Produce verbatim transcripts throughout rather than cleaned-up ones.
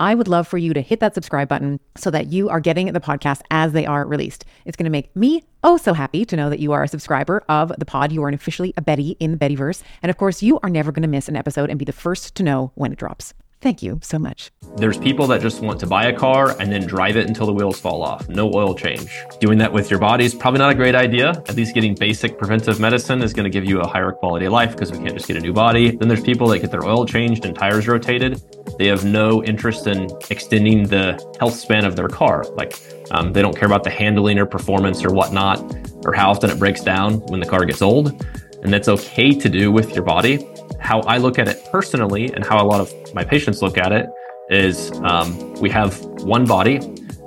I would love for you to hit that subscribe button so that you are getting the podcast as they are released. It's going to make me oh so happy to know that you are a subscriber of the pod. You are officially a Betty in the Bettyverse. And of course, you are never going to miss an episode and be the first to know when it drops. Thank you so much. There's people that just want to buy a car and then drive it until the wheels fall off. No oil change. Doing that with your body is probably not a great idea. At least getting basic preventive medicine is going to give you a higher quality of life because we can't just get a new body. Then there's people that get their oil changed and tires rotated. They have no interest in extending the health span of their car. Like um, they don't care about the handling or performance or whatnot, or how often it breaks down when the car gets old. And that's okay to do with your body. How I look at it personally and how a lot of my patients look at it is um, we have one body,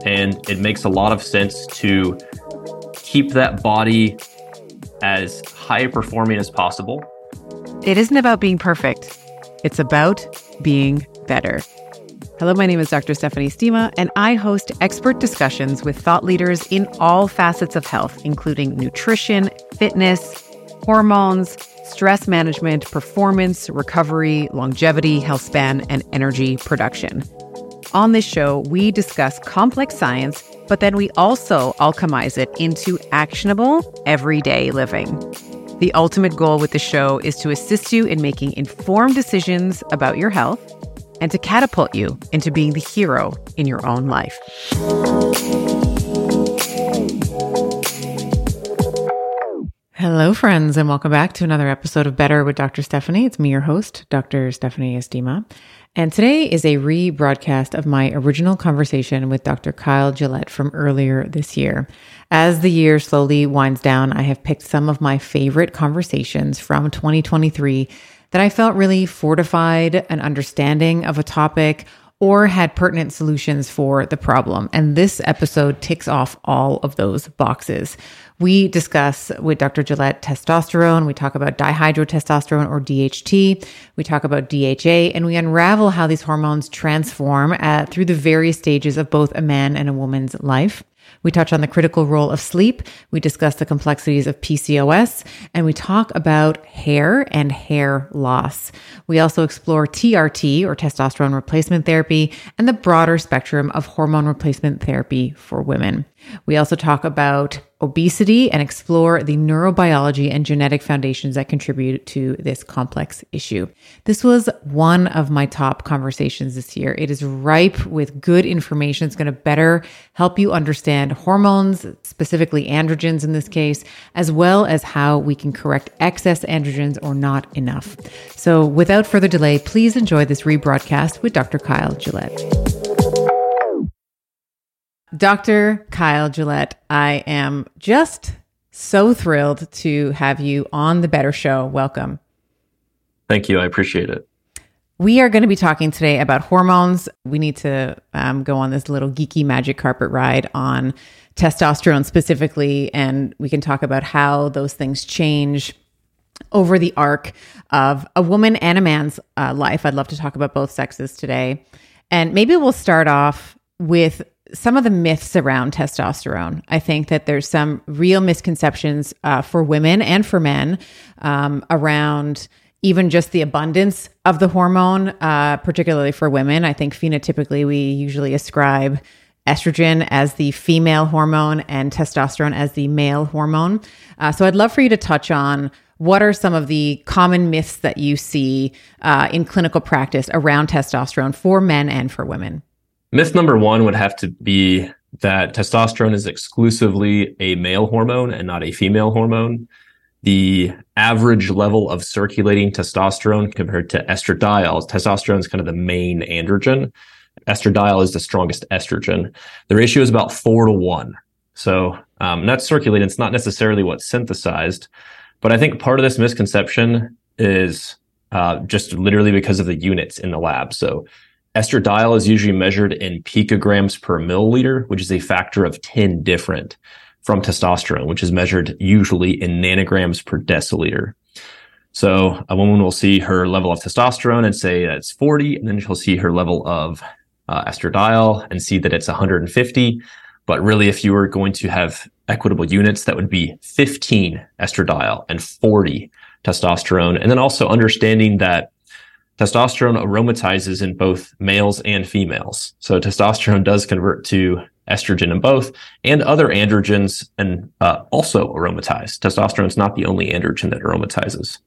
and it makes a lot of sense to keep that body as high performing as possible. It isn't about being perfect. It's about being better. Hello, my name is Doctor Stephanie Estima, and I host expert discussions with thought leaders in all facets of health, including nutrition, fitness, hormones, stress management, performance, recovery, longevity, health span, and energy production. On this show, we discuss complex science, but then we also alchemize it into actionable, everyday living. The ultimate goal with the show is to assist you in making informed decisions about your health and to catapult you into being the hero in your own life. Hello, friends, and welcome back to another episode of Better with Doctor Stephanie. It's me, your host, Doctor Stephanie Estima. And today is a rebroadcast of my original conversation with Doctor Kyle Gillette from earlier this year. As the year slowly winds down, I have picked some of my favorite conversations from twenty twenty-three that I felt really fortified an understanding of a topic or had pertinent solutions for the problem. And this episode ticks off all of those boxes. We discuss with Doctor Gillette testosterone. We talk about dihydrotestosterone, or D H T. We talk about D H A, and we unravel how these hormones transform at, through the various stages of both a man and a woman's life. We touch on the critical role of sleep. We discuss the complexities of P C O S, and we talk about hair and hair loss. We also explore T R T, or testosterone replacement therapy, and the broader spectrum of hormone replacement therapy for women. We also talk about obesity and explore the neurobiology and genetic foundations that contribute to this complex issue. This was one of my top conversations this year. It is ripe with good information. It's going to better help you understand hormones, specifically androgens in this case, as well as how we can correct excess androgens or not enough. So without further delay, please enjoy this rebroadcast with Doctor Kyle Gillette. Doctor Kyle Gillette, I am just so thrilled to have you on The Better Show. Welcome. Thank you. I appreciate it. We are going to be talking today about hormones. We need to um, go on this little geeky magic carpet ride on testosterone specifically, and we can talk about how those things change over the arc of a woman and a man's uh, life. I'd love to talk about both sexes today. And maybe we'll start off with some of the myths around testosterone. I think that there's some real misconceptions uh, for women and for men um, around even just the abundance of the hormone, uh, particularly for women. I think phenotypically, we usually ascribe estrogen as the female hormone and testosterone as the male hormone. Uh, so I'd love for you to touch on what are some of the common myths that you see uh, in clinical practice around testosterone for men and for women. Myth number one would have to be that testosterone is exclusively a male hormone and not a female hormone. The average level of circulating testosterone compared to estradiol, testosterone is kind of the main androgen. Estradiol is the strongest estrogen. The ratio is about four to one. So um, that's circulating. It's not necessarily what's synthesized. But I think part of this misconception is uh, just literally because of the units in the lab. So estradiol is usually measured in picograms per milliliter, which is a factor of ten different from testosterone, which is measured usually in nanograms per deciliter. So a woman will see her level of testosterone and say that it's forty, and then she'll see her level of uh, estradiol and see that it's one hundred fifty. But really, if you were going to have equitable units, that would be fifteen estradiol and forty testosterone. And then also understanding that testosterone aromatizes in both males and females. So testosterone does convert to estrogen in both, and other androgens and uh, also aromatize. Testosterone is not the only androgen that aromatizes.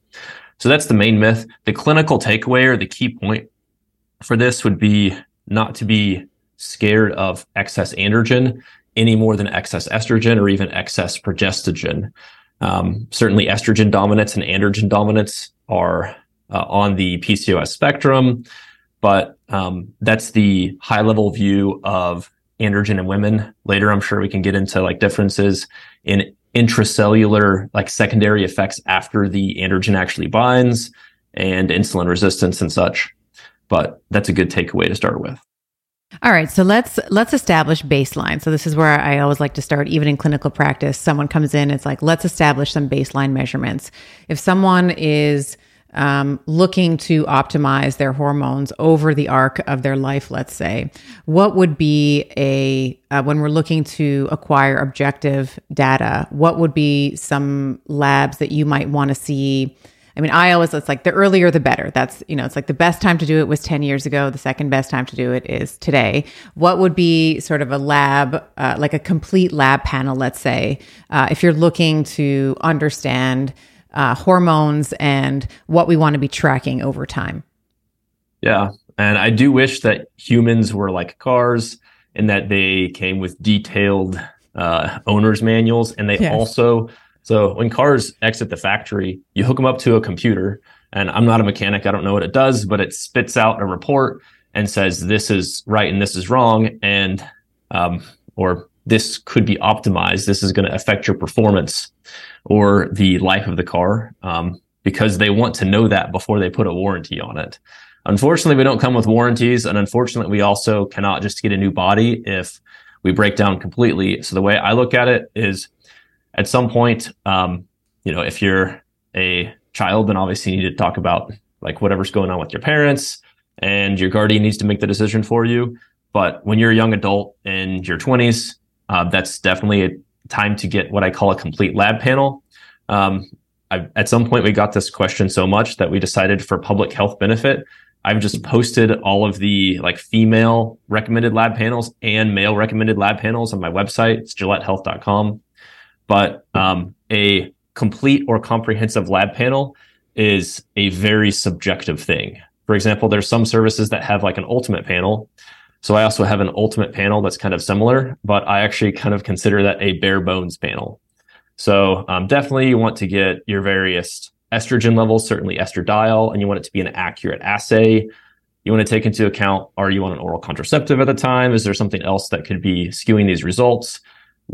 So that's the main myth. The clinical takeaway or the key point for this would be not to be scared of excess androgen any more than excess estrogen or even excess progestogen. Um, certainly estrogen dominance and androgen dominance are Uh, on the P C O S spectrum, but um, that's the high-level view of androgen in women. Later, I'm sure we can get into like differences in intracellular, like secondary effects after the androgen actually binds and insulin resistance and such. But that's a good takeaway to start with. All right, so let's let's establish baseline. So this is where I always like to start, even in clinical practice. Someone comes in, it's like, let's establish some baseline measurements. If someone is Um, looking to optimize their hormones over the arc of their life, let's say, what would be a, uh, when we're looking to acquire objective data, what would be some labs that you might want to see? I mean, I always, it's like the earlier, the better. That's, you know, it's like the best time to do it was ten years ago. The second best time to do it is today. What would be sort of a lab, uh, like a complete lab panel, let's say, uh, if you're looking to understand Uh, hormones and what we want to be tracking over time. Yeah. And I do wish that humans were like cars in that they came with detailed uh, owner's manuals. And they yes. also, so when cars exit the factory, you hook them up to a computer. And I'm not a mechanic, I don't know what it does, but it spits out a report and says, this is right and this is wrong. And, um, or this could be optimized. This is going to affect your performance or the life of the car, um, because they want to know that before they put a warranty on it. Unfortunately, we don't come with warranties. And unfortunately, we also cannot just get a new body if we break down completely. So the way I look at it is at some point, um, you know, if you're a child, then obviously you need to talk about like whatever's going on with your parents, and your guardian needs to make the decision for you. But when you're a young adult in your twenties, Uh, that's definitely a time to get what I call a complete lab panel. Um, I've, at some point, we got this question so much that we decided for public health benefit, I've just posted all of the like female recommended lab panels and male recommended lab panels on my website. It's Gillette Health dot com. But um, a complete or comprehensive lab panel is a very subjective thing. For example, there's some services that have like an ultimate panel. So I also have an ultimate panel that's kind of similar, but I actually kind of consider that a bare bones panel. So um, definitely you want to get your various estrogen levels, certainly estradiol, and you want it to be an accurate assay. You want to take into account, are you on an oral contraceptive at the time? Is there something else that could be skewing these results?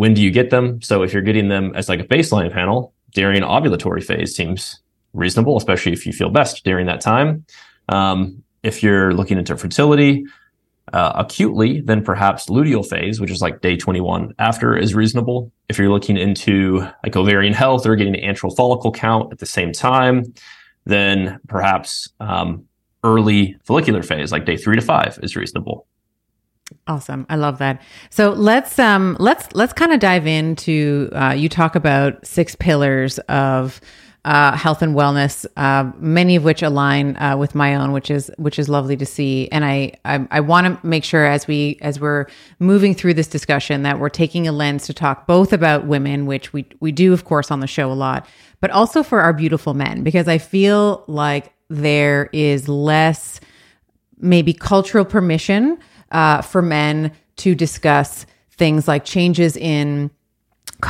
When do you get them? So if you're getting them as like a baseline panel during ovulatory phase, seems reasonable, especially if you feel best during that time. Um, if you're looking into fertility, Uh, acutely, then perhaps luteal phase, which is like day twenty-one after, is reasonable. If you're looking into like ovarian health or getting an antral follicle count at the same time, then perhaps um, early follicular phase, like day three to five, is reasonable. Awesome. I love that. So let's um, let's let's kind of dive into. Uh, you talk about six pillars of Uh, health and wellness, uh, many of which align uh, with my own, which is which is lovely to see. And I I, I want to make sure as we as we're moving through this discussion that we're taking a lens to talk both about women, which we we do of course on the show a lot, but also for our beautiful men, because I feel like there is less maybe cultural permission uh, for men to discuss things like changes in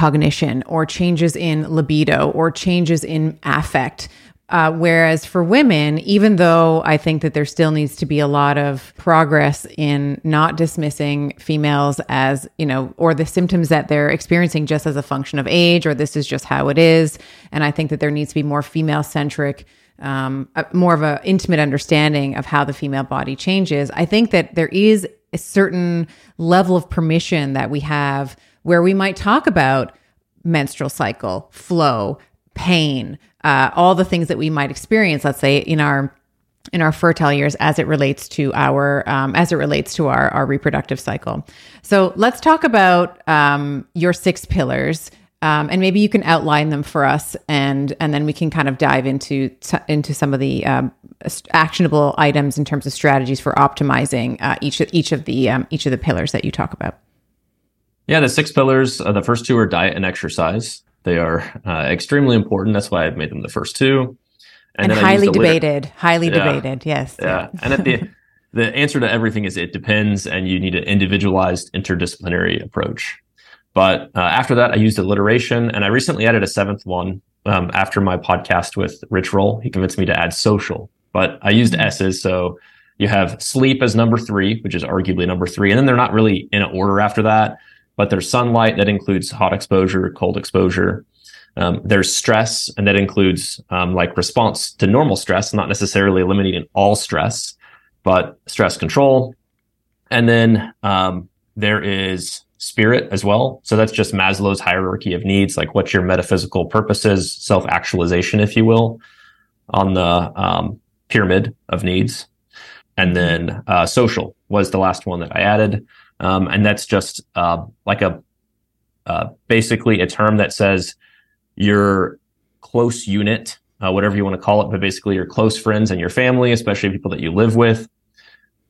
cognition or changes in libido or changes in affect. Uh, whereas for women, even though I think that there still needs to be a lot of progress in not dismissing females as, you know, or the symptoms that they're experiencing just as a function of age, or this is just how it is. And I think that there needs to be more female-centric, um, uh, more of an intimate understanding of how the female body changes. I think that there is a certain level of permission that we have where we might talk about menstrual cycle, flow, pain, uh, all the things that we might experience, let's say in our in our fertile years, as it relates to our um, as it relates to our, our reproductive cycle. So let's talk about um, your six pillars, um, and maybe you can outline them for us, and and then we can kind of dive into t- into some of the um, actionable items in terms of strategies for optimizing uh, each of, each of the um, each of the pillars that you talk about. Yeah, the six pillars. Uh, the first two are diet and exercise. They are uh, extremely important. That's why I've made them the first two. And, and highly debated, later. highly yeah. debated. Yes. Yeah. And at the the answer to everything is it depends, and you need an individualized interdisciplinary approach. But uh, after that, I used alliteration, and I recently added a seventh one um, after my podcast with Rich Roll. He convinced me to add social, but I used S's. So you have sleep as number three, which is arguably number three. And then they're not really in order after that, but there's sunlight, that includes hot exposure, cold exposure. Um, there's stress, and that includes um, like response to normal stress, not necessarily eliminating all stress, but stress control. And then um, there is spirit as well. So that's just Maslow's hierarchy of needs, like what your metaphysical purpose is, self-actualization, if you will, on the um, pyramid of needs. And then uh, social was the last one that I added. Um, and that's just uh, like a uh, basically a term that says your close unit, uh, whatever you want to call it, but basically your close friends and your family, especially people that you live with.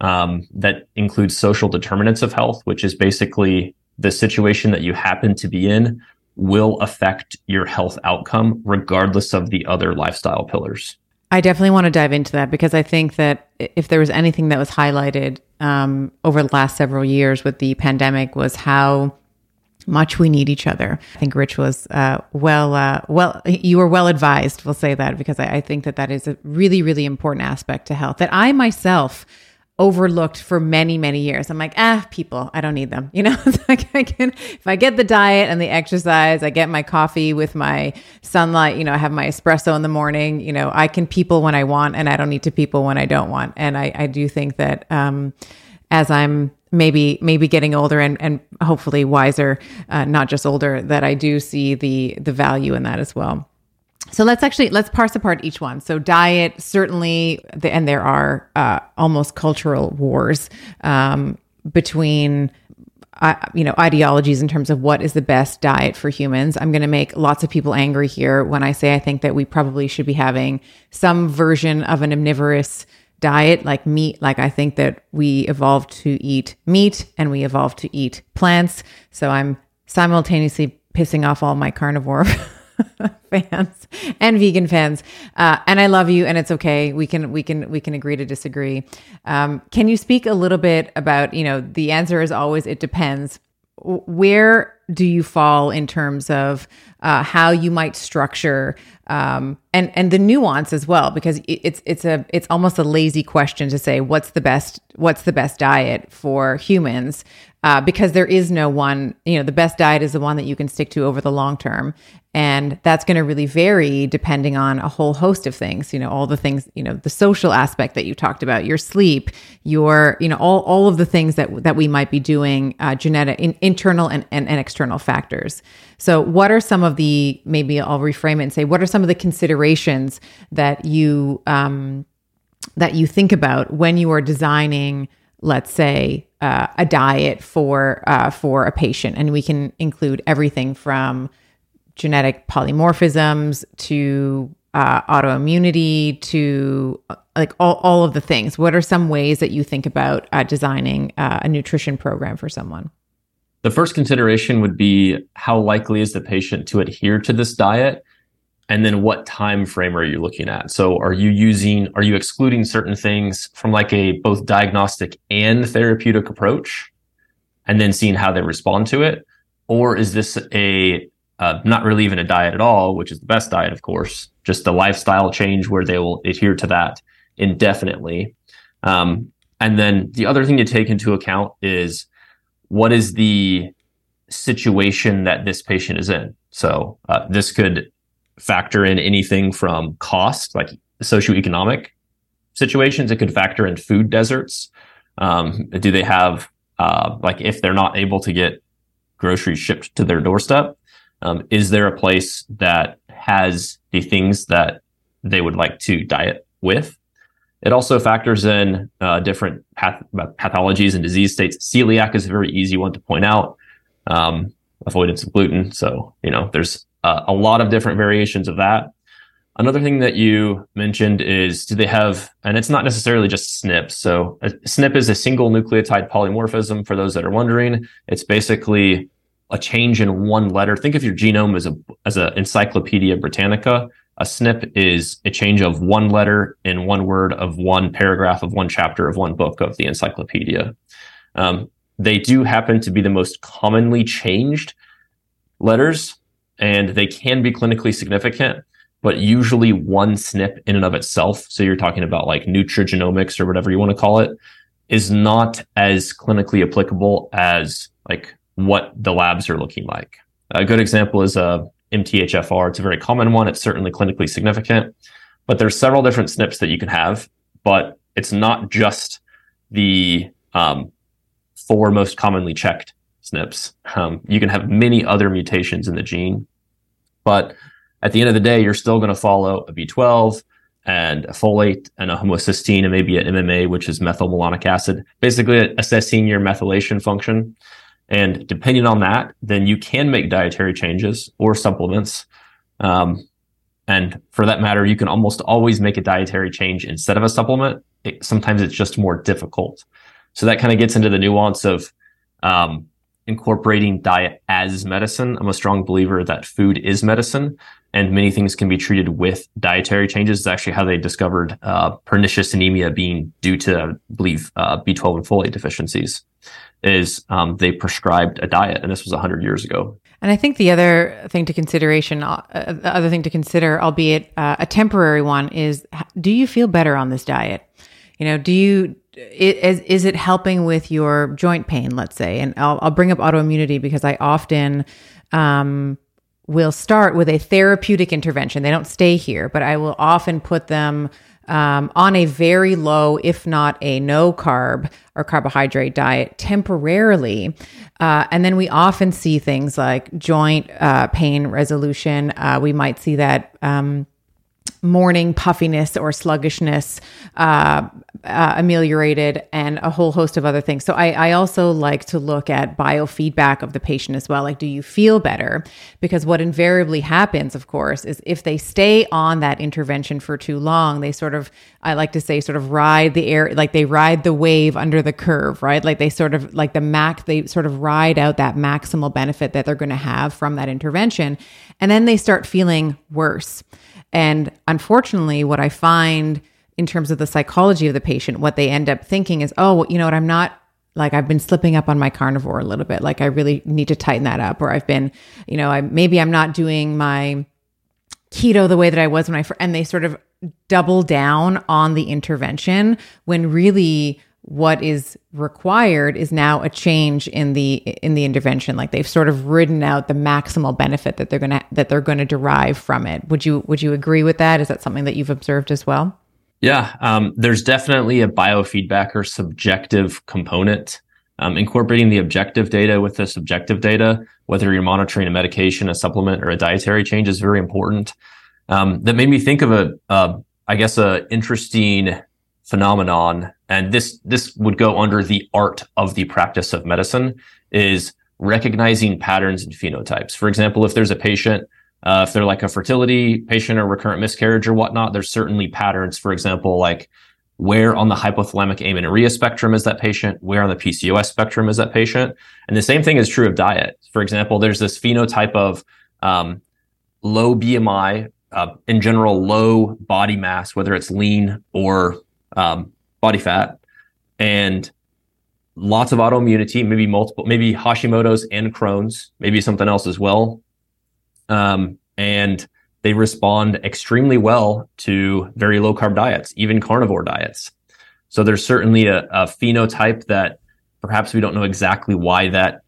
Um, that includes social determinants of health, which is basically the situation that you happen to be in will affect your health outcome regardless of the other lifestyle pillars. I definitely want to dive into that, because I think that if there was anything that was highlighted um, over the last several years with the pandemic, was how much we need each other. I think Rich was uh, well, uh, well, you were well advised, we'll say that, because I, I think that that is a really, really important aspect to health that I myself overlooked for many, many years. I'm like, ah, people, I don't need them. You know, it's like I can, if I get the diet and the exercise, I get my coffee with my sunlight, you know, I have my espresso in the morning, you know, I can people when I want, and I don't need to people when I don't want. And I, I do think that um, as I'm maybe maybe getting older and, and hopefully wiser, uh, not just older, that I do see the the value in that as well. So let's actually, let's parse apart each one. So diet, certainly, the, and there are uh, almost cultural wars um, between Uh, you know, ideologies in terms of what is the best diet for humans. I'm going to make lots of people angry here when I say I think that we probably should be having some version of an omnivorous diet, like meat. Like I think that we evolved to eat meat and we evolved to eat plants. So I'm simultaneously pissing off all my carnivore fans and vegan fans. Uh, and I love you, and it's okay. We can, we can, we can agree to disagree. Um, can you speak a little bit about, you know, the answer is always, it depends. Where do you fall in terms of uh, how you might structure um, and, and the nuance as well? Because it's, it's a, it's almost a lazy question to say, what's the best, what's the best diet for humans? Uh, because there is no one, you know, the best diet is the one that you can stick to over the long term. And that's going to really vary depending on a whole host of things, you know, all the things, you know, the social aspect that you talked about, your sleep, your, you know, all, all of the things that, that we might be doing, uh, genetic, in, internal and, and, and external factors. So what are some of the, maybe I'll reframe it and say, what are some of the considerations that you, um, that you think about when you are designing, let's say, Uh, a diet for uh, for a patient, and we can include everything from genetic polymorphisms to uh, autoimmunity to uh, like all, all of the things. What are some ways that you think about uh, designing uh, a nutrition program for someone? The first consideration would be how likely is the patient to adhere to this diet, and then what time frame are you looking at? So are you using, are you excluding certain things from like a both diagnostic and therapeutic approach and then seeing how they respond to it? Or is this a, uh, not really even a diet at all, which is the best diet, of course, just the lifestyle change where they will adhere to that indefinitely. Um, and then the other thing to take into account is what is the situation that this patient is in? So uh, this could factor in anything from cost, like socioeconomic situations. It could factor in food deserts. Um, do they have, uh, like if they're not able to get groceries shipped to their doorstep, um, is there a place that has the things that they would like to diet with. It also factors in uh, different path- pathologies and disease states. Celiac is a very easy one to point out. Um, avoidance of gluten. So, you know, there's uh, a lot of different variations of that. Another thing that you mentioned is, do they have, and it's not necessarily just S N Ps. So a S N P is a single nucleotide polymorphism, for those that are wondering. It's basically a change in one letter. Think of your genome as a as an Encyclopedia Britannica. A S N P is a change of one letter in one word of one paragraph of one chapter of one book of the encyclopedia. Um, they do happen to be the most commonly changed letters, and they can be clinically significant, but usually one S N P in and of itself, so you're talking about like nutrigenomics or whatever you want to call it, is not as clinically applicable as like what the labs are looking like. A good example is a uh, M T H F R. It's a very common one. It's certainly clinically significant, but there's several different S N Ps that you can have, but it's not just the um, four most commonly checked S N Ps. Um, you can have many other mutations in the gene, but at the end of the day, you're still going to follow a B twelve and a folate and a homocysteine and maybe an M M A, which is methylmalonic acid, basically assessing your methylation function. And depending on that, then you can make dietary changes or supplements. Um, and for that matter, you can almost always make a dietary change instead of a supplement. It, sometimes it's just more difficult. So that kind of gets into the nuance of um, incorporating diet as medicine. I'm a strong believer that food is medicine, and many things can be treated with dietary changes. It's actually how they discovered uh, pernicious anemia being due to, I believe, uh, B twelve and folate deficiencies. Is um, they prescribed a diet, and this was one hundred years ago. And I think the other thing to consideration, uh, the other thing to consider, albeit uh, a temporary one, is do you feel better on this diet? You know, do you is is it helping with your joint pain? Let's say, and I'll, I'll bring up autoimmunity because I often um, will start with a therapeutic intervention. They don't stay here, but I will often put them Um, on a very low, if not a no carb or carbohydrate diet temporarily. Uh, and then we often see things like joint uh, pain resolution. Uh, we might see that um, morning puffiness or sluggishness uh, uh, ameliorated, and a whole host of other things. So I, I also like to look at biofeedback of the patient as well. Like, do you feel better? Because what invariably happens, of course, is if they stay on that intervention for too long, they sort of, I like to say, sort of ride the air, like they ride the wave under the curve, right? Like they sort of, like the max, they sort of ride out that maximal benefit that they're going to have from that intervention. And then they start feeling worse. And unfortunately, what I find in terms of the psychology of the patient, what they end up thinking is, oh, well, you know what, I'm not, like I've been slipping up on my carnivore a little bit. Like I really need to tighten that up. Or I've been, you know, I maybe I'm not doing my keto the way that I was when I, and they sort of double down on the intervention when really what is required is now a change in the in the intervention. Like they've sort of ridden out the maximal benefit that they're gonna that they're gonna derive from it. Would you would you agree with that? Is that something that you've observed as well? Yeah, um, there's definitely a biofeedback or subjective component. Um, incorporating the objective data with the subjective data, whether you're monitoring a medication, a supplement, or a dietary change, is very important. Um, that made me think of a, uh, I guess, a interesting phenomenon. And this this would go under the art of the practice of medicine, is recognizing patterns and phenotypes. For example, if there's a patient, uh, if they're like a fertility patient or recurrent miscarriage or whatnot, there's certainly patterns. For example, like where on the hypothalamic amenorrhea spectrum is that patient? Where on the P C O S spectrum is that patient? And the same thing is true of diet. For example, there's this phenotype of um, low B M I, uh, in general, low body mass, whether it's lean or um, body fat, and lots of autoimmunity, maybe multiple, maybe Hashimoto's and Crohn's, maybe something else as well. Um, and they respond extremely well to very low carb diets, even carnivore diets. So there's certainly a, a phenotype that perhaps we don't know exactly why that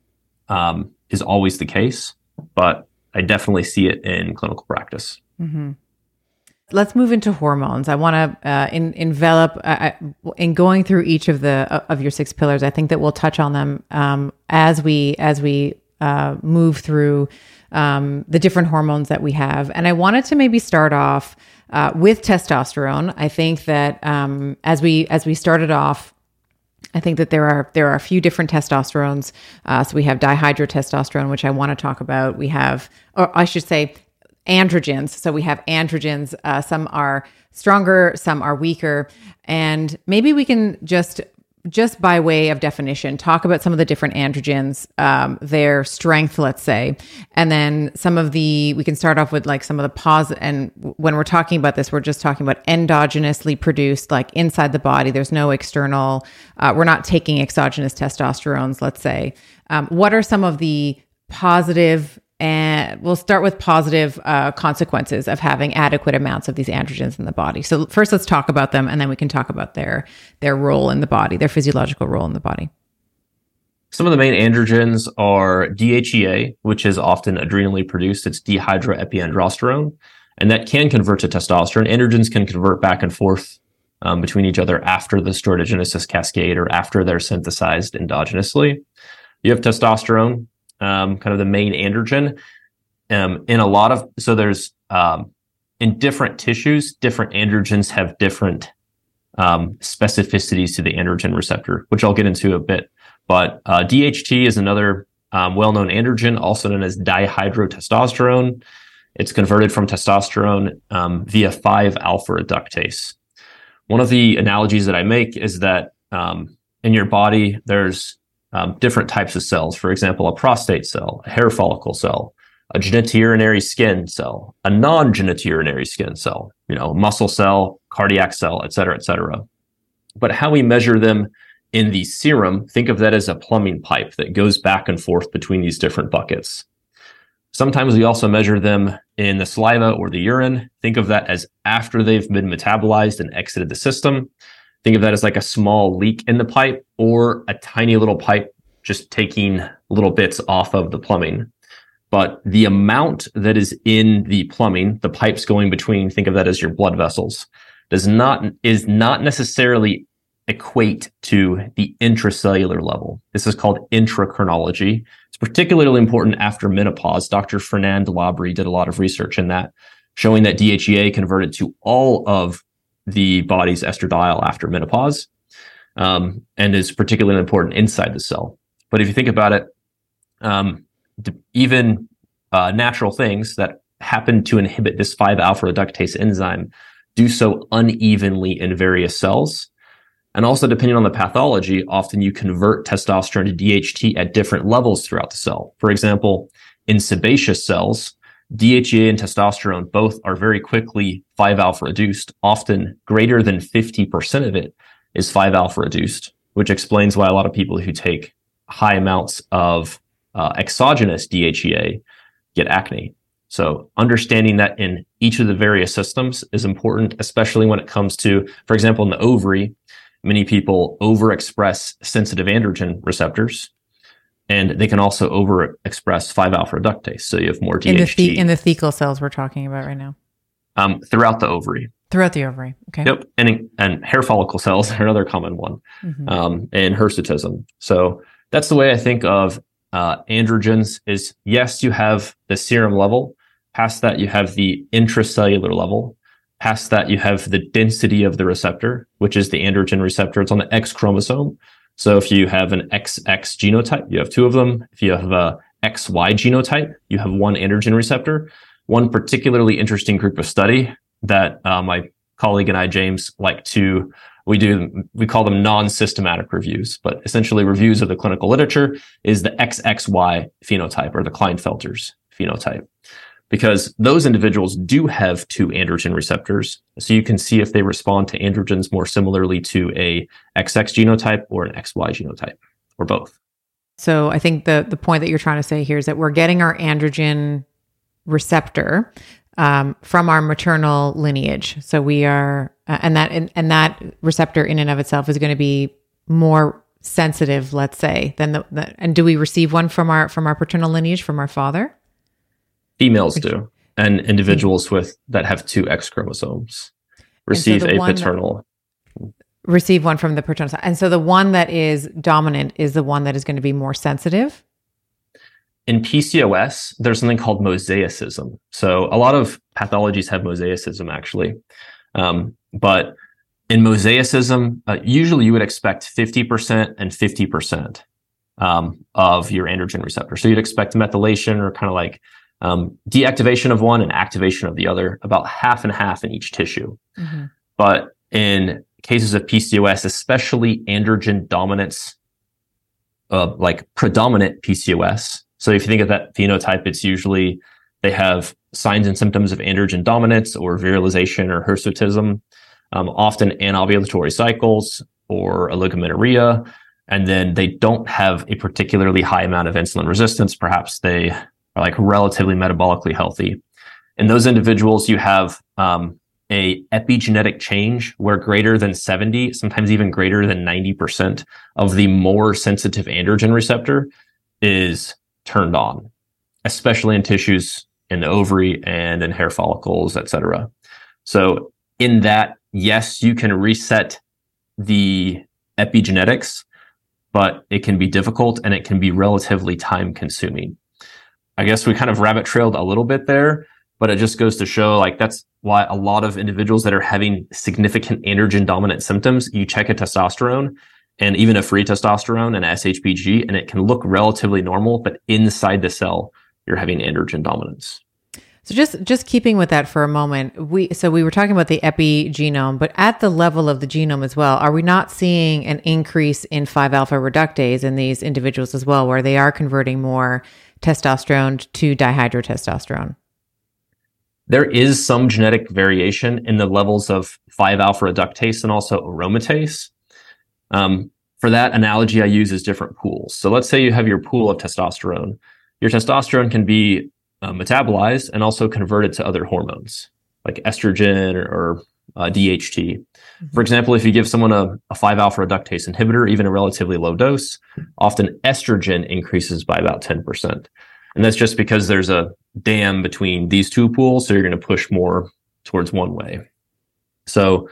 um, is always the case, but I definitely see it in clinical practice. Mm-hmm. Let's move into hormones. I want to uh, in, envelop uh, in going through each of the uh, of your six pillars. I think that we'll touch on them um, as we as we uh, uh, move through um, the different hormones that we have. And I wanted to maybe start off uh, with testosterone. I think that um, as we as we started off, I think that there are there are a few different testosterones. Uh, so we have dihydrotestosterone, which I want to talk about. We have, or I should say, androgens. So we have androgens. Uh, some are stronger, some are weaker, and maybe we can just just by way of definition talk about some of the different androgens, um, their strength, let's say, and then some of the we can start off with like some of the positive. And when we're talking about this, we're just talking about endogenously produced, like inside the body. There's no external. Uh, we're not taking exogenous testosterones, let's say. Um, what are some of the positive? And we'll start with positive uh, consequences of having adequate amounts of these androgens in the body. So first, let's talk about them, and then we can talk about their their role in the body, their physiological role in the body. Some of the main androgens are D H E A, which is often adrenally produced. It's dehydroepiandrosterone, and that can convert to testosterone. Androgens can convert back and forth um, between each other after the steroidogenesis cascade or after they're synthesized endogenously. You have testosterone. Um, kind of the main androgen um, in a lot of, so there's um, in different tissues, different androgens have different um, specificities to the androgen receptor, which I'll get into a bit. But uh, D H T is another um, well-known androgen, also known as dihydrotestosterone. It's converted from testosterone um, via five alpha reductase. One of the analogies that I make is that um, in your body, there's Um, different types of cells. For example, a prostate cell, a hair follicle cell, a genitourinary skin cell, a non-genitourinary skin cell, you know, muscle cell, cardiac cell, et cetera, et cetera. But how we measure them in the serum, think of that as a plumbing pipe that goes back and forth between these different buckets. Sometimes we also measure them in the saliva or the urine. Think of that as after they've been metabolized and exited the system. Think of that as like a small leak in the pipe or a tiny little pipe just taking little bits off of the plumbing. But the amount that is in the plumbing, the pipes going between, think of that as your blood vessels, does not is not necessarily equate to the intracellular level. This is called intrachronology. It's particularly important after menopause. Doctor Fernand Labrie did a lot of research in that, showing that D H E A converted to all of the body's estradiol after menopause, um, and is particularly important inside the cell. But if you think about it, um, even uh, natural things that happen to inhibit this five alpha reductase enzyme do so unevenly in various cells. And also, depending on the pathology, often you convert testosterone to D H T at different levels throughout the cell. For example, in sebaceous cells, D H E A and testosterone both are very quickly five alpha reduced. Often greater than fifty percent of it is five alpha reduced, which explains why a lot of people who take high amounts of uh, exogenous D H E A get acne. So understanding that in each of the various systems is important, especially when it comes to, for example, in the ovary, many people overexpress sensitive androgen receptors. And they can also overexpress five alpha reductase. So you have more D H T. In the, the- in the fecal cells we're talking about right now? Um, throughout the ovary. Throughout the ovary. Okay. Yep. And, and hair follicle cells are another common one. Mm-hmm. Um, and hirsutism. So that's the way I think of uh, androgens is, yes, you have the serum level. Past that, you have the intracellular level. Past that, you have the density of the receptor, which is the androgen receptor. It's on the X chromosome. So if you have an X X genotype, you have two of them. If you have a X Y genotype, you have one androgen receptor. One particularly interesting group of study that uh, my colleague and I, James, like to, we do, we call them non-systematic reviews, but essentially reviews of the clinical literature is the X X Y phenotype or the Klinefelter's phenotype, because those individuals do have two androgen receptors. So you can see if they respond to androgens more similarly to a X X genotype or an X Y genotype or both. So I think the the point that you're trying to say here is that we're getting our androgen receptor um, from our maternal lineage. So we are, uh, and that and, and that receptor in and of itself is going to be more sensitive, let's say, than the, the. And do we receive one from our from our paternal lineage, from our father? Females do, and individuals with that have two X chromosomes receive so a paternal. That, receive one from the paternal side. And so the one that is dominant is the one that is going to be more sensitive? In P C O S, there's something called mosaicism. So a lot of pathologies have mosaicism, actually. Um, but in mosaicism, uh, usually you would expect fifty percent and fifty percent um, of your androgen receptor. So you'd expect methylation or kind of like um, deactivation of one and activation of the other, about half and half in each tissue. Mm-hmm. But in cases of P C O S, especially androgen dominance, uh, like predominant P C O S, so if you think of that phenotype, it's usually they have signs and symptoms of androgen dominance or virilization or hirsutism, um, often anovulatory cycles or oligomenorrhea, and then they don't have a particularly high amount of insulin resistance. Perhaps they are like relatively metabolically healthy. In those individuals, you have um, a epigenetic change where greater than seventy, sometimes even greater than ninety percent of the more sensitive androgen receptor is turned on, especially in tissues in the ovary and in hair follicles, et cetera. So in that, yes, you can reset the epigenetics, but it can be difficult and it can be relatively time consuming. I guess we kind of rabbit trailed a little bit there, but it just goes to show, like, that's why a lot of individuals that are having significant androgen dominant symptoms, you check a testosterone and even a free testosterone and S H B G, and it can look relatively normal, but inside the cell, you're having androgen dominance. So just just keeping with that for a moment, we so we were talking about the epigenome, but at the level of the genome as well, are we not seeing an increase in five alpha reductase in these individuals as well, where they are converting more testosterone to dihydrotestosterone? There is some genetic variation in the levels of five alpha reductase and also aromatase. Um, for that analogy, I use is different pools. So let's say you have your pool of testosterone. Your testosterone can be uh, metabolized and also converted to other hormones like estrogen or, or uh, D H T. Mm-hmm. For example, if you give someone a, a five alpha reductase inhibitor, even a relatively low dose, often estrogen increases by about ten percent. And that's just because there's a dam between these two pools, so you're going to push more towards one way. So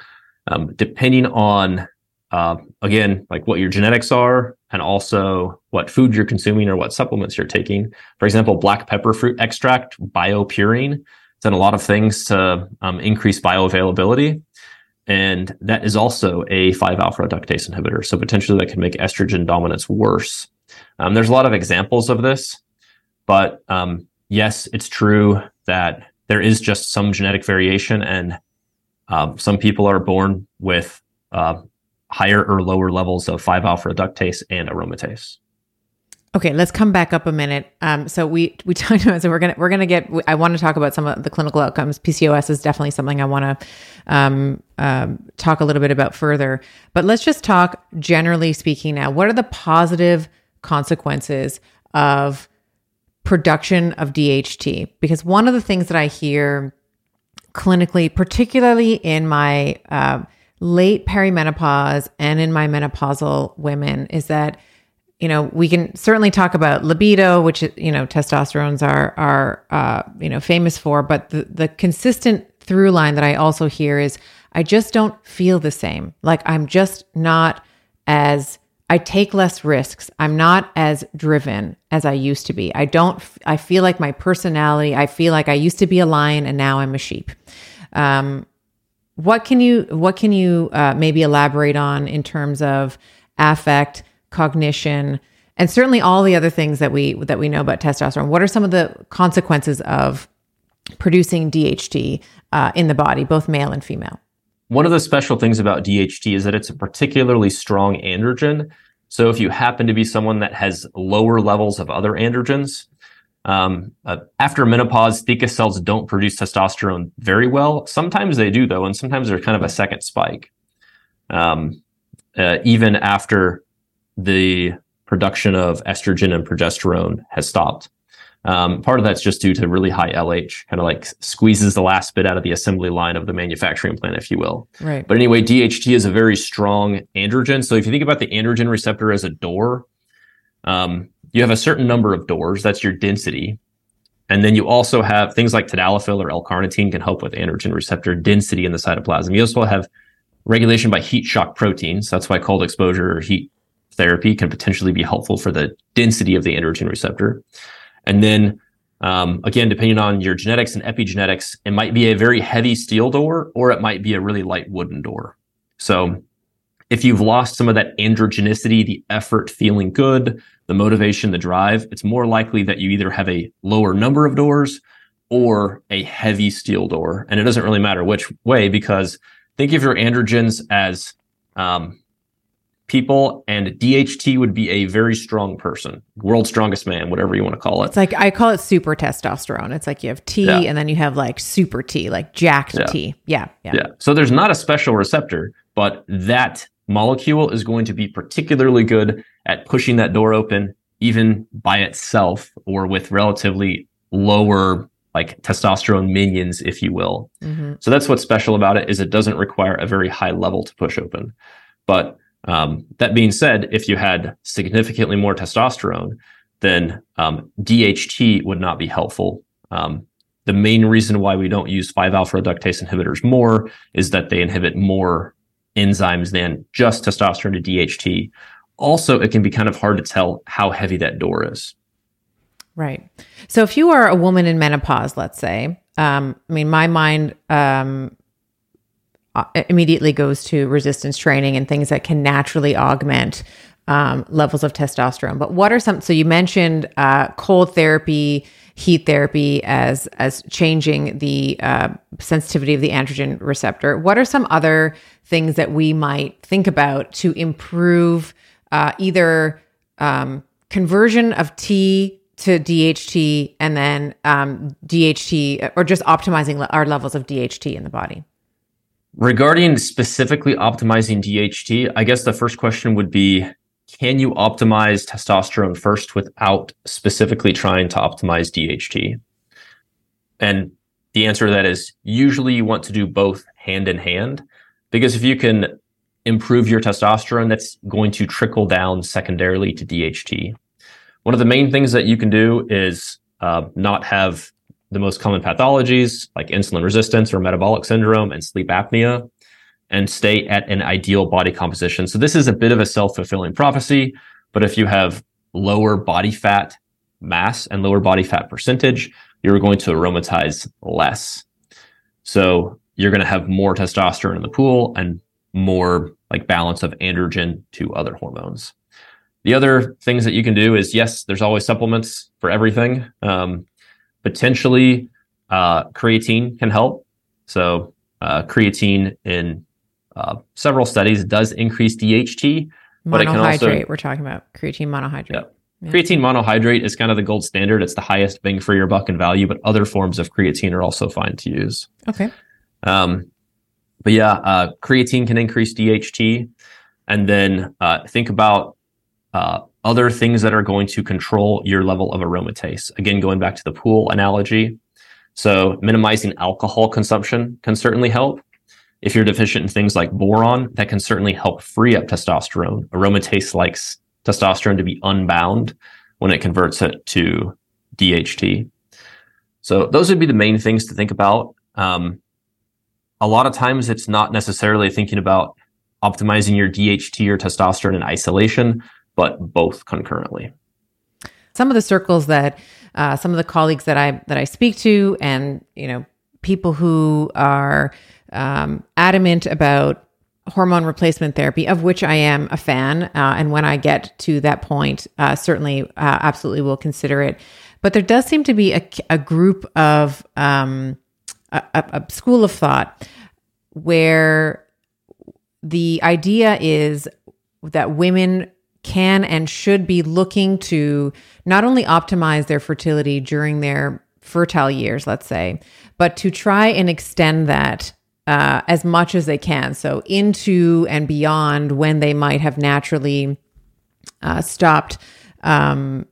um, depending on Uh, again, like what your genetics are and also what food you're consuming or what supplements you're taking. For example, black pepper fruit extract, biopurine, it's done a lot of things to um, increase bioavailability. And that is also a five alpha reductase inhibitor. So potentially that can make estrogen dominance worse. Um, there's a lot of examples of this, but um, yes, it's true that there is just some genetic variation and um, some people are born with uh, higher or lower levels of five alpha reductase and aromatase. Okay, let's come back up a minute. Um, so we we talked about so we're gonna we're gonna get. I want to talk about some of the clinical outcomes. P C O S is definitely something I want to um, um, talk a little bit about further. But let's just talk generally speaking now. What are the positive consequences of production of D H T? Because one of the things that I hear clinically, particularly in my uh, late perimenopause and in my menopausal women is that, you know, we can certainly talk about libido, which, you know, testosterones are, are, uh, you know, famous for, but the, the consistent through line that I also hear is I just don't feel the same. Like I'm just not as, I take less risks. I'm not as driven as I used to be. I don't, I feel like my personality, I feel like I used to be a lion and now I'm a sheep. Um, What can you what can you uh, maybe elaborate on in terms of affect, cognition, and certainly all the other things that we that we know about testosterone? What are some of the consequences of producing D H T uh, in the body, both male and female? One of the special things about D H T is that it's a particularly strong androgen. So if you happen to be someone that has lower levels of other androgens, Um, uh, after menopause, theca cells don't produce testosterone very well. Sometimes they do though, and sometimes there's kind of a second spike. Um, uh, even after the production of estrogen and progesterone has stopped. Um, part of that's just due to really high L H, kind of like squeezes the last bit out of the assembly line of the manufacturing plant, if you will. Right. But anyway, D H T is a very strong androgen. So if you think about the androgen receptor as a door, um, you have a certain number of doors, that's your density. And then you also have things like tadalafil or L-Carnitine can help with androgen receptor density in the cytoplasm. You also have regulation by heat shock proteins. That's why cold exposure or heat therapy can potentially be helpful for the density of the androgen receptor. And then, um, again, depending on your genetics and epigenetics, it might be a very heavy steel door, or it might be a really light wooden door. So if you've lost some of that androgenicity, the effort, feeling good, the motivation, the drive, it's more likely that you either have a lower number of doors or a heavy steel door. And it doesn't really matter which way, because think of your androgens as um, people, and D H T would be a very strong person, world's strongest man, whatever you want to call it. It's like, I call it super testosterone. It's like you have T, yeah, and then you have like super T, like jacked, yeah, T. Yeah, yeah. Yeah. So there's not a special receptor, but that molecule is going to be particularly good at pushing that door open, even by itself or with relatively lower, like testosterone minions, if you will. Mm-hmm. So that's what's special about it, is it doesn't require a very high level to push open. But um, that being said, if you had significantly more testosterone, then um, D H T would not be helpful. Um, the main reason why we don't use five alpha reductase inhibitors more is that they inhibit more enzymes than just testosterone to D H T. Also, it can be kind of hard to tell how heavy that door is. Right. So if you are a woman in menopause, let's say, um, I mean, my mind um, immediately goes to resistance training and things that can naturally augment um, levels of testosterone. But what are some, so you mentioned uh, cold therapy, heat therapy as as changing the uh, sensitivity of the androgen receptor. What are some other things that we might think about to improve uh, either um, conversion of T to D H T, and then um, D H T, or just optimizing le- our levels of D H T in the body? Regarding specifically optimizing D H T, I guess the first question would be, can you optimize testosterone first without specifically trying to optimize D H T? And the answer to that is usually you want to do both hand in hand, because if you can improve your testosterone, that's going to trickle down secondarily to D H T. One of the main things that you can do is uh, not have the most common pathologies like insulin resistance or metabolic syndrome and sleep apnea, and stay at an ideal body composition. So this is a bit of a self-fulfilling prophecy, but if you have lower body fat mass and lower body fat percentage, you're going to aromatize less. So you're going to have more testosterone in the pool and more like balance of androgen to other hormones. The other things that you can do is, yes, there's always supplements for everything. Um, potentially, uh, creatine can help. So uh, creatine in uh, several studies does increase D H T. Monohydrate, but it can also, we're talking about creatine monohydrate. Yeah. Yeah. Creatine monohydrate is kind of the gold standard. It's the highest bang for your buck in value, but other forms of creatine are also fine to use. Okay. Um, but yeah, uh, creatine can increase D H T. And then uh, think about Uh, other things that are going to control your level of aromatase. Again, going back to the pool analogy. So minimizing alcohol consumption can certainly help. If you're deficient in things like boron, that can certainly help free up testosterone. Aromatase likes testosterone to be unbound when it converts it to D H T. So those would be the main things to think about. Um, a lot of times it's not necessarily thinking about optimizing your D H T or testosterone in isolation, but both concurrently. Some of the circles that uh, some of the colleagues that I that I speak to, and you know, people who are um, adamant about hormone replacement therapy, of which I am a fan, uh, and when I get to that point, uh, certainly, uh, absolutely will consider it. But there does seem to be a, a group of um, a, a school of thought where the idea is that women can and should be looking to not only optimize their fertility during their fertile years, let's say, but to try and extend that uh, as much as they can. So into and beyond when they might have naturally uh, stopped um,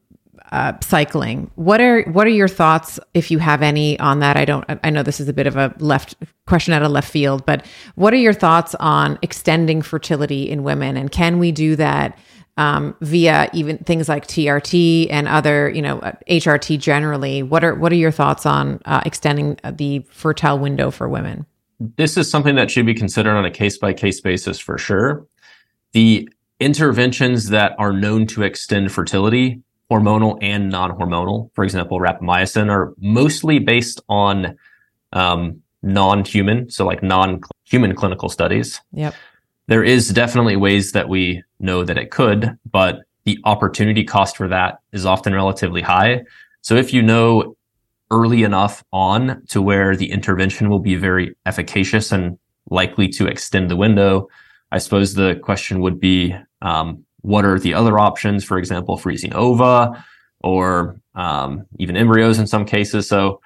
uh, cycling. What are what are your thoughts, if you have any, on that? I don't. I know this is a bit of a left question out of left field, but what are your thoughts on extending fertility in women, and can we do that Um, via even things like T R T and other, you know, H R T generally? What are what are your thoughts on uh, extending the fertile window for women? This is something that should be considered on a case-by-case basis for sure. The interventions that are known to extend fertility hormonal and non-hormonal, for example, rapamycin, are mostly based on um, non-human, so like non-human clinical studies. Yep. There is definitely ways that we know that it could, but the opportunity cost for that is often relatively high. So if you know early enough on to where the intervention will be very efficacious and likely to extend the window, I suppose the question would be, um, what are the other options? For example, freezing ova or um, even embryos in some cases. So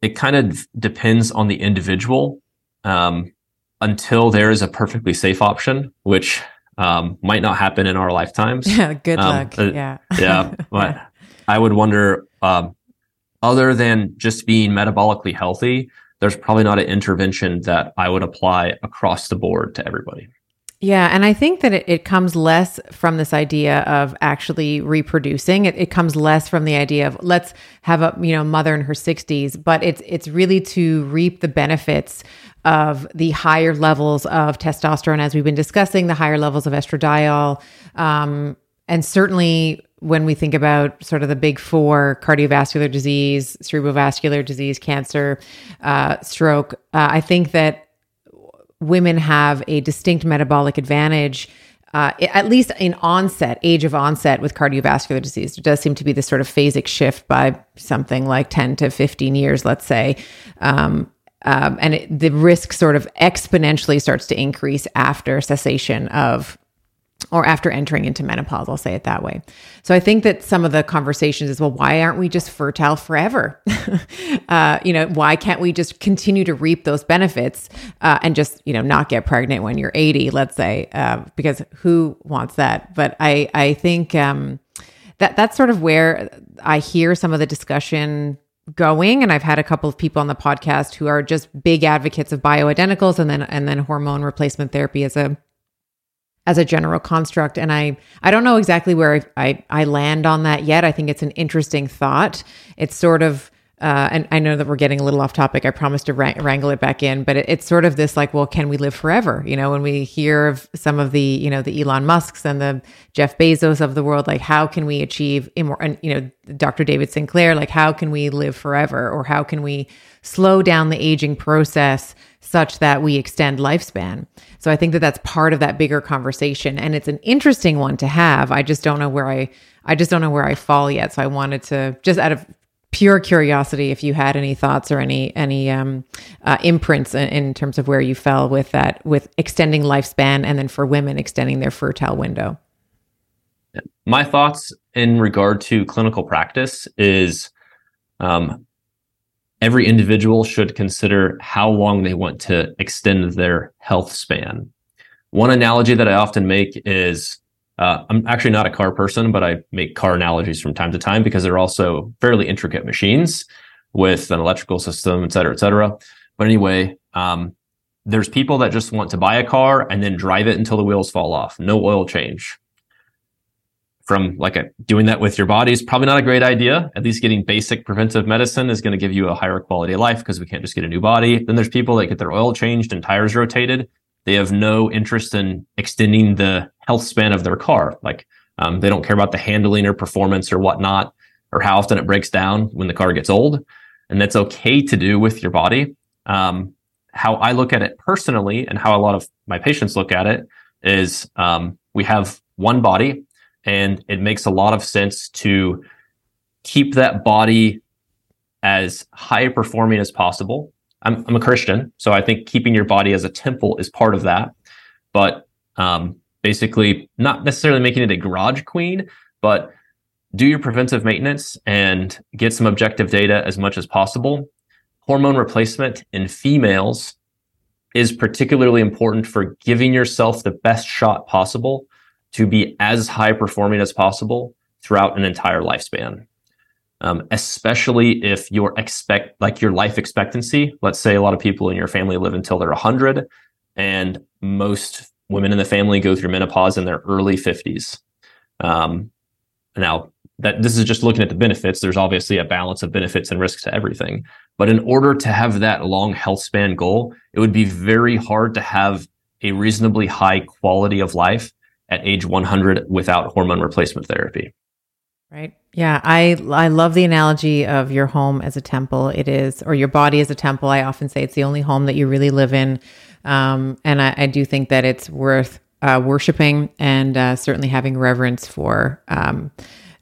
it kind of depends on the individual um, until there is a perfectly safe option, which um, might not happen in our lifetimes. Yeah, good um, luck. Uh, yeah. Yeah. But I would wonder, um, other than just being metabolically healthy, there's probably not an intervention that I would apply across the board to everybody. Yeah. And I think that it, it comes less from this idea of actually reproducing. It, it comes less from the idea of let's have a, you know, mother in her sixties, but it's, it's really to reap the benefits of the higher levels of testosterone, as we've been discussing, the higher levels of estradiol. Um, and certainly when we think about sort of the big four, cardiovascular disease, cerebrovascular disease, cancer, uh, stroke, uh, I think that women have a distinct metabolic advantage, uh, at least in onset, age of onset with cardiovascular disease. There does seem to be this sort of phasic shift by something like ten to fifteen years, let's say. Um, um, and it, the risk sort of exponentially starts to increase after cessation of, or after entering into menopause, I'll say it that way. So I think that some of the conversations is, well, why aren't we just fertile forever? uh, you know, why can't we just continue to reap those benefits uh, and just, you know, not get pregnant when you're eighty, let's say, uh, because who wants that? But I, I think um, that that's sort of where I hear some of the discussion going. And I've had a couple of people on the podcast who are just big advocates of bioidenticals and then, and then hormone replacement therapy as a as a general construct. And I, I don't know exactly where I, I, I land on that yet. I think it's an interesting thought. It's sort of, uh, and I know that we're getting a little off topic. I promised to wrang- wrangle it back in, but it, it's sort of this like, well, can we live forever? You know, when we hear of some of the, you know, the Elon Musks and the Jeff Bezos of the world, like how can we achieve, immor- and, you know, Doctor David Sinclair, like how can we live forever? Or how can we slow down the aging process such that we extend lifespan? So I think that that's part of that bigger conversation. And it's an interesting one to have. I just don't know where I, I just don't know where I fall yet. So I wanted to, just out of pure curiosity, if you had any thoughts or any, any um, uh, imprints in, in terms of where you fell with that, with extending lifespan and then for women extending their fertile window. My thoughts in regard to clinical practice is, um, every individual should consider how long they want to extend their health span. One analogy that I often make is, uh, I'm actually not a car person, but I make car analogies from time to time because they're also fairly intricate machines with an electrical system, et cetera, et cetera. But anyway, um, there's people that just want to buy a car and then drive it until the wheels fall off. No oil change. From like a, doing that with your body is probably not a great idea. At least getting basic preventive medicine is going to give you a higher quality of life because we can't just get a new body. Then there's people that get their oil changed and tires rotated. They have no interest in extending the health span of their car. Like um, they don't care about the handling or performance or whatnot, or how often it breaks down when the car gets old. And that's okay to do with your body. Um, how I look at it personally and how a lot of my patients look at it is um, we have one body. And it makes a lot of sense to keep that body as high performing as possible. I'm, I'm a Christian, so I think keeping your body as a temple is part of that. But um, basically, not necessarily making it a garage queen, but do your preventive maintenance and get some objective data as much as possible. Hormone replacement in females is particularly important for giving yourself the best shot possible to be as high performing as possible throughout an entire lifespan. Um, especially if your expect, like your life expectancy, let's say a lot of people in your family live until they're one hundred, and most women in the family go through menopause in their early fifties. Um, now, that this is just looking at the benefits. There's obviously a balance of benefits and risks to everything. But in order to have that long health span goal, it would be very hard to have a reasonably high quality of life at age one hundred without hormone replacement therapy. Right. Yeah. I, I love the analogy of your home as a temple. It is, or your body as a temple. I often say it's the only home that you really live in. Um, and I, I do think that it's worth uh, worshiping and uh, certainly having reverence for. Um,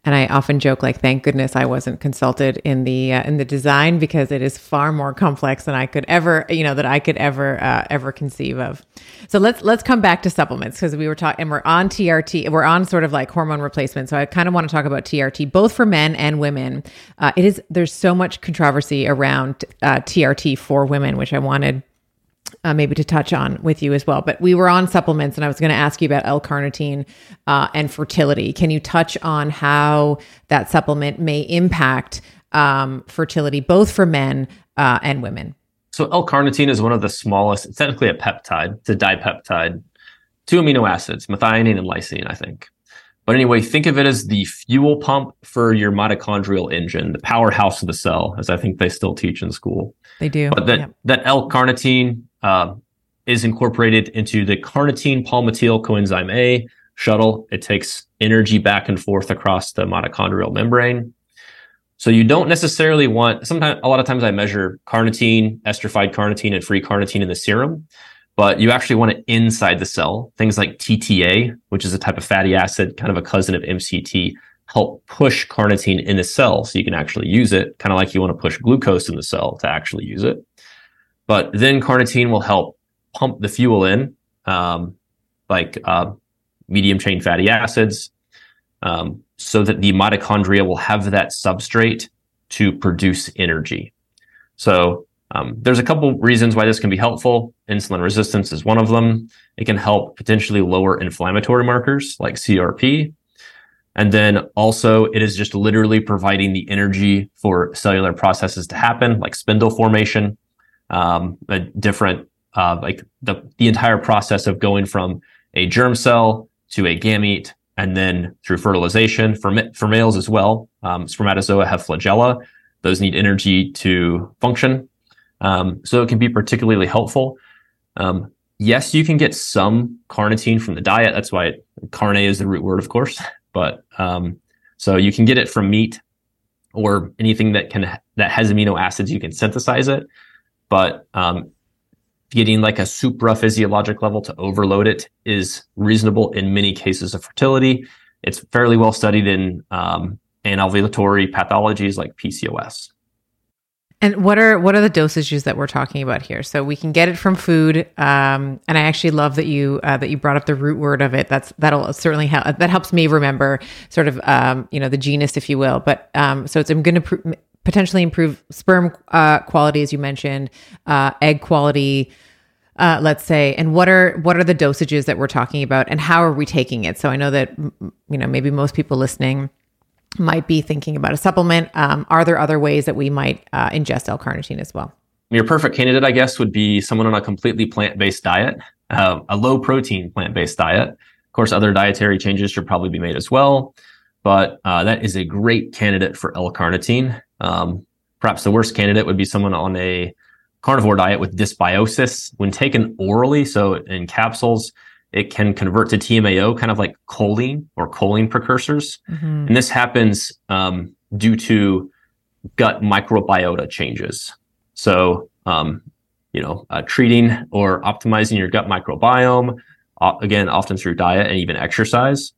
and I often joke, like, thank goodness I wasn't consulted in the, uh, in the design, because it is far more complex than I could ever, you know, that I could ever, uh, ever conceive of. So let's, let's come back to supplements, because we were talking, and we're on T R T, we're on sort of like hormone replacement. So I kind of want to talk about T R T, both for men and women. Uh, it is, there's so much controversy around uh, T R T for women, which I wanted Uh, maybe to touch on with you as well. But we were on supplements, and I was going to ask you about L-carnitine uh, and fertility. Can you touch on how that supplement may impact um, fertility, both for men uh, and women? So L-carnitine is one of the smallest, it's technically a peptide, it's a dipeptide, two amino acids, methionine and lysine, I think. But anyway, think of it as the fuel pump for your mitochondrial engine, the powerhouse of the cell, as I think they still teach in school. They do. But that, yep. that L-carnitine Uh, is incorporated into the carnitine palmitoyl coenzyme A shuttle. It takes energy back and forth across the mitochondrial membrane. So you don't necessarily want, sometimes, a lot of times I measure carnitine, esterified carnitine, and free carnitine in the serum, but you actually want it inside the cell. Things like T T A, which is a type of fatty acid, kind of a cousin of M C T, help push carnitine in the cell so you can actually use it, kind of like you want to push glucose in the cell to actually use it. But then carnitine will help pump the fuel in, um, like uh, medium chain fatty acids, um, so that the mitochondria will have that substrate to produce energy. So um, there's a couple reasons why this can be helpful. Insulin resistance is one of them. It can help potentially lower inflammatory markers like C R P. And then also it is just literally providing the energy for cellular processes to happen, like spindle formation. Um, a different, uh, like the, the entire process of going from a germ cell to a gamete, and then through fertilization for, for males as well. Um, spermatozoa have flagella. Those need energy to function. Um, so it can be particularly helpful. Um, yes, you can get some carnitine from the diet. That's why it, carne is the root word, of course. But, um, so you can get it from meat or anything that can, that has amino acids, you can synthesize it. But um, getting like a supraphysiologic level to overload it is reasonable in many cases of fertility. It's fairly well studied in um, anovulatory pathologies like P C O S. And what are what are the dosages that we're talking about here? So we can get it from food, um, and I actually love that you uh, that you brought up the root word of it. That's that'll certainly help. That helps me remember sort of um, you know the genus, if you will. But um, so it's I'm going to. Pr- potentially improve sperm uh, quality, as you mentioned, uh, egg quality, uh, let's say, and what are, what are the dosages that we're talking about, and how are we taking it? So I know that, you know, maybe most people listening might be thinking about a supplement. Um, are there other ways that we might uh, ingest L-carnitine as well? Your perfect candidate, I guess, would be someone on a completely plant-based diet, uh, a low protein plant-based diet. Of course, other dietary changes should probably be made as well, but uh, that is a great candidate for L-carnitine. Um, perhaps the worst candidate would be someone on a carnivore diet with dysbiosis. When taken orally, so in capsules, it can convert to T M A O, kind of like choline or choline precursors. Mm-hmm. And this happens um, due to gut microbiota changes. So, um, you know, uh, treating or optimizing your gut microbiome, uh, again, often through diet and even exercise,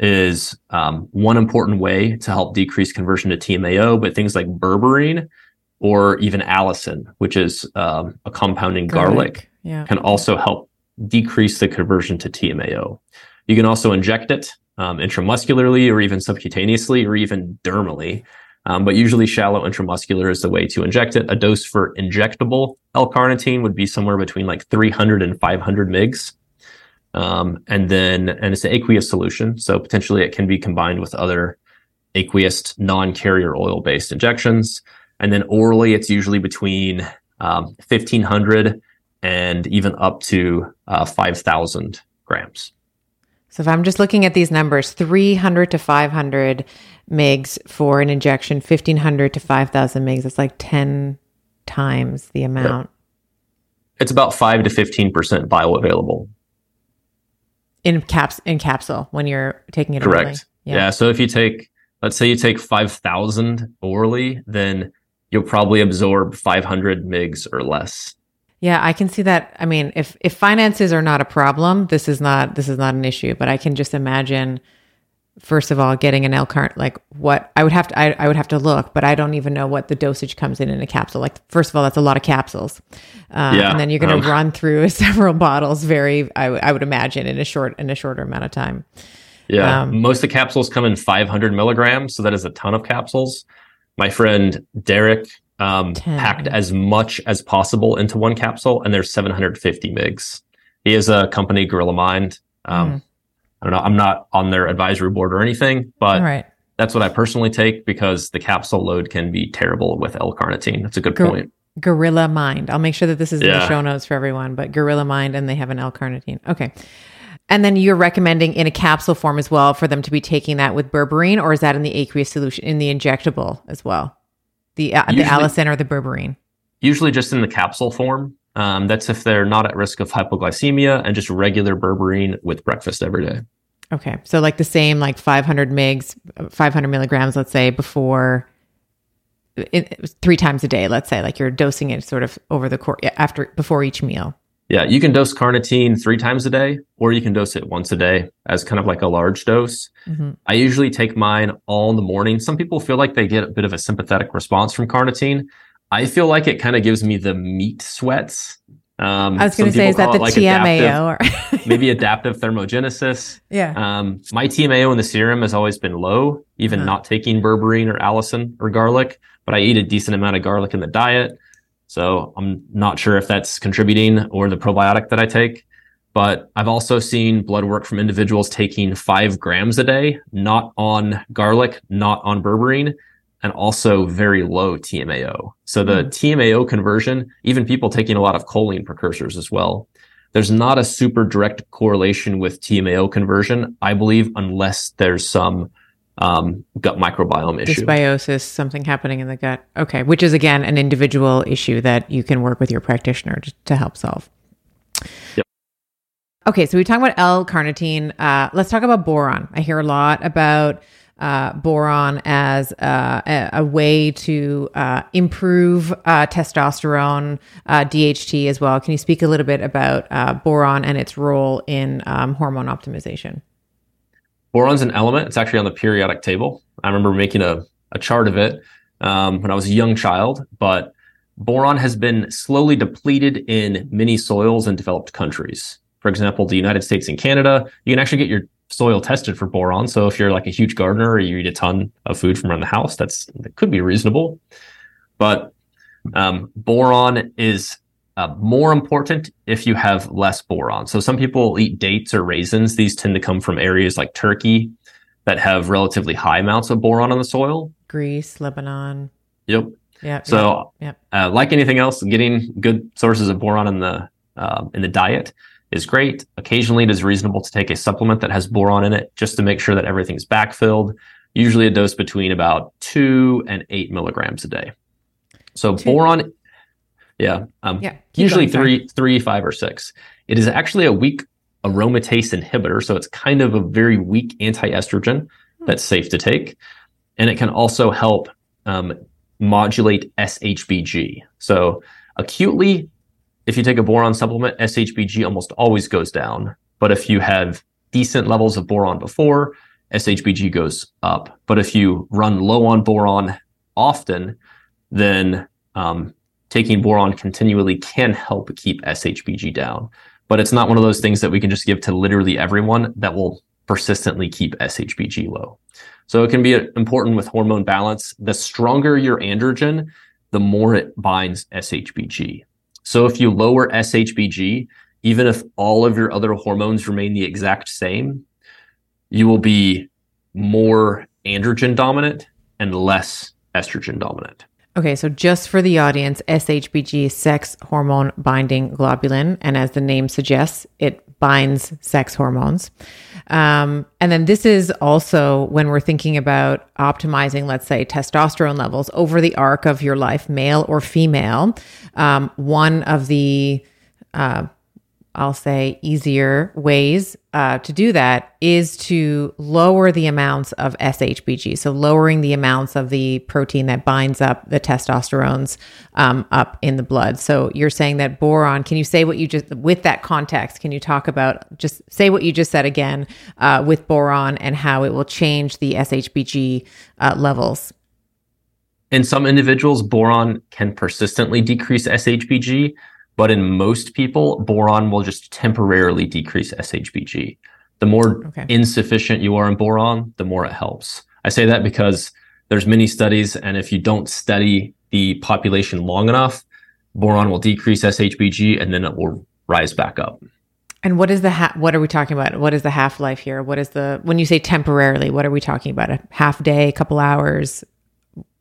is um, one important way to help decrease conversion to T M A O, but things like berberine or even allicin, which is um, a compound in garlic, garlic yeah. can also help decrease the conversion to T M A O. You can also inject it um, intramuscularly or even subcutaneously or even dermally, um, but usually shallow intramuscular is the way to inject it. A dose for injectable L-carnitine would be somewhere between like three hundred and five hundred milligrams. Um, and then, and it's an aqueous solution. So potentially it can be combined with other aqueous non-carrier oil-based injections. And then orally, it's usually between um, fifteen hundred and even up to uh, five thousand grams. So if I'm just looking at these numbers, three hundred to five hundred milligrams for an injection, fifteen hundred to five thousand milligrams, it's like ten times the amount. It's about five to fifteen percent bioavailable. In caps in capsule when you're taking it. Correct. Yeah. yeah. So if you take let's say you take five thousand orally, then you'll probably absorb five hundred milligrams or less. Yeah, I can see that. I mean, if if finances are not a problem, this is not this is not an issue. But I can just imagine, first of all, getting an L-Cart, like what I would have to I, I would have to look, but I don't even know what the dosage comes in in a capsule. Like, first of all, that's a lot of capsules, um, yeah, and then you're going to um, run through several bottles. Very, I, w- I would imagine in a short in a shorter amount of time. Yeah, um, most of the capsules come in five hundred milligrams, so that is a ton of capsules. My friend Derek Um, packed as much as possible into one capsule, and there's seven hundred fifty milligrams. He is a company, Gorilla Mind. Um, mm. I don't know. I'm not on their advisory board or anything, but right. That's what I personally take because the capsule load can be terrible with L-Carnitine. That's a good Gor- point. Gorilla Mind. I'll make sure that this is in yeah. the show notes for everyone, but Gorilla Mind, and they have an L-Carnitine. Okay. And then you're recommending in a capsule form as well for them to be taking that with berberine, or is that in the aqueous solution, in the injectable as well? The uh, usually, the allicin or the berberine? Usually just in the capsule form. Um, that's if they're not at risk of hypoglycemia, and just regular berberine with breakfast every day. Okay. So like the same, like five hundred milligrams, five hundred milligrams, let's say, before it, it three times a day, let's say, like you're dosing it sort of over the course after, before each meal. Yeah. You can dose carnitine three times a day, or you can dose it once a day as kind of like a large dose. Mm-hmm. I usually take mine all in the morning. Some people feel like they get a bit of a sympathetic response from carnitine. I feel like it kind of gives me the meat sweats. Um, I was going to say, is that the like T M A O? Adaptive, or maybe adaptive thermogenesis. Yeah. Um, my T M A O in the serum has always been low, even uh-huh. not taking berberine or allicin or garlic, but I eat a decent amount of garlic in the diet. So I'm not sure if that's contributing, or the probiotic that I take, but I've also seen blood work from individuals taking five grams a day, not on garlic, not on berberine, and also very low T M A O. So the mm. T M A O conversion, even people taking a lot of choline precursors as well, there's not a super direct correlation with T M A O conversion, I believe, unless there's some Um, gut microbiome issue. Dysbiosis, something happening in the gut. Okay, which is again an individual issue that you can work with your practitioner to, to help solve. Yep. Okay, so we talked about L-carnitine. Uh, let's talk about boron. I hear a lot about uh, boron as uh, a, a way to uh, improve uh, testosterone, uh, D H T as well. Can you speak a little bit about uh, boron and its role in um, hormone optimization? Boron's an element. It's actually on the periodic table. I remember making a, a chart of it um, when I was a young child, but boron has been slowly depleted in many soils in developed countries. For example, the United States and Canada, you can actually get your soil tested for boron. So if you're like a huge gardener or you eat a ton of food from around the house, that's that could be reasonable. But um, boron is Uh, more important if you have less boron. So some people eat dates or raisins. These tend to come from areas like Turkey that have relatively high amounts of boron on the soil. Greece, Lebanon. Yep. Yep. So yep. Uh, like anything else, getting good sources of boron in the uh, in the diet is great. Occasionally, it is reasonable to take a supplement that has boron in it just to make sure that everything's backfilled. Usually a dose between about two and eight milligrams a day. So two. boron... Yeah. Um, yeah usually going, three, three, five, or six. It is actually a weak aromatase inhibitor. So it's kind of a very weak anti-estrogen hmm. that's safe to take. And it can also help um, modulate S H B G. So acutely, if you take a boron supplement, S H B G almost always goes down. But if you have decent levels of boron before, S H B G goes up. But if you run low on boron often, then... Um, Taking boron continually can help keep S H B G down, but it's not one of those things that we can just give to literally everyone that will persistently keep S H B G low. So it can be important with hormone balance. The stronger your androgen, the more it binds S H B G. So if you lower S H B G, even if all of your other hormones remain the exact same, you will be more androgen dominant and less estrogen dominant. Okay, so just for the audience, S H B G is sex hormone binding globulin, and as the name suggests, it binds sex hormones. Um, and then this is also when we're thinking about optimizing, let's say, testosterone levels over the arc of your life, male or female. Um, one of the uh, I'll say easier ways uh, to do that is to lower the amounts of S H B G. So lowering the amounts of the protein that binds up the testosterones um, up in the blood. So you're saying that boron, can you say what you just, with that context, can you talk about, just say what you just said again uh, with boron and how it will change the S H B G uh, levels? In some individuals, boron can persistently decrease S H B G, but in most people, boron will just temporarily decrease S H B G. The more okay. insufficient you are in boron, the more it helps. I say that because there's many studies, and if you don't study the population long enough, boron will decrease S H B G, and then it will rise back up. And what is the ha- what are we talking about? What is the half-life here? What is the when you say temporarily? What are we talking about? A half day, a couple hours?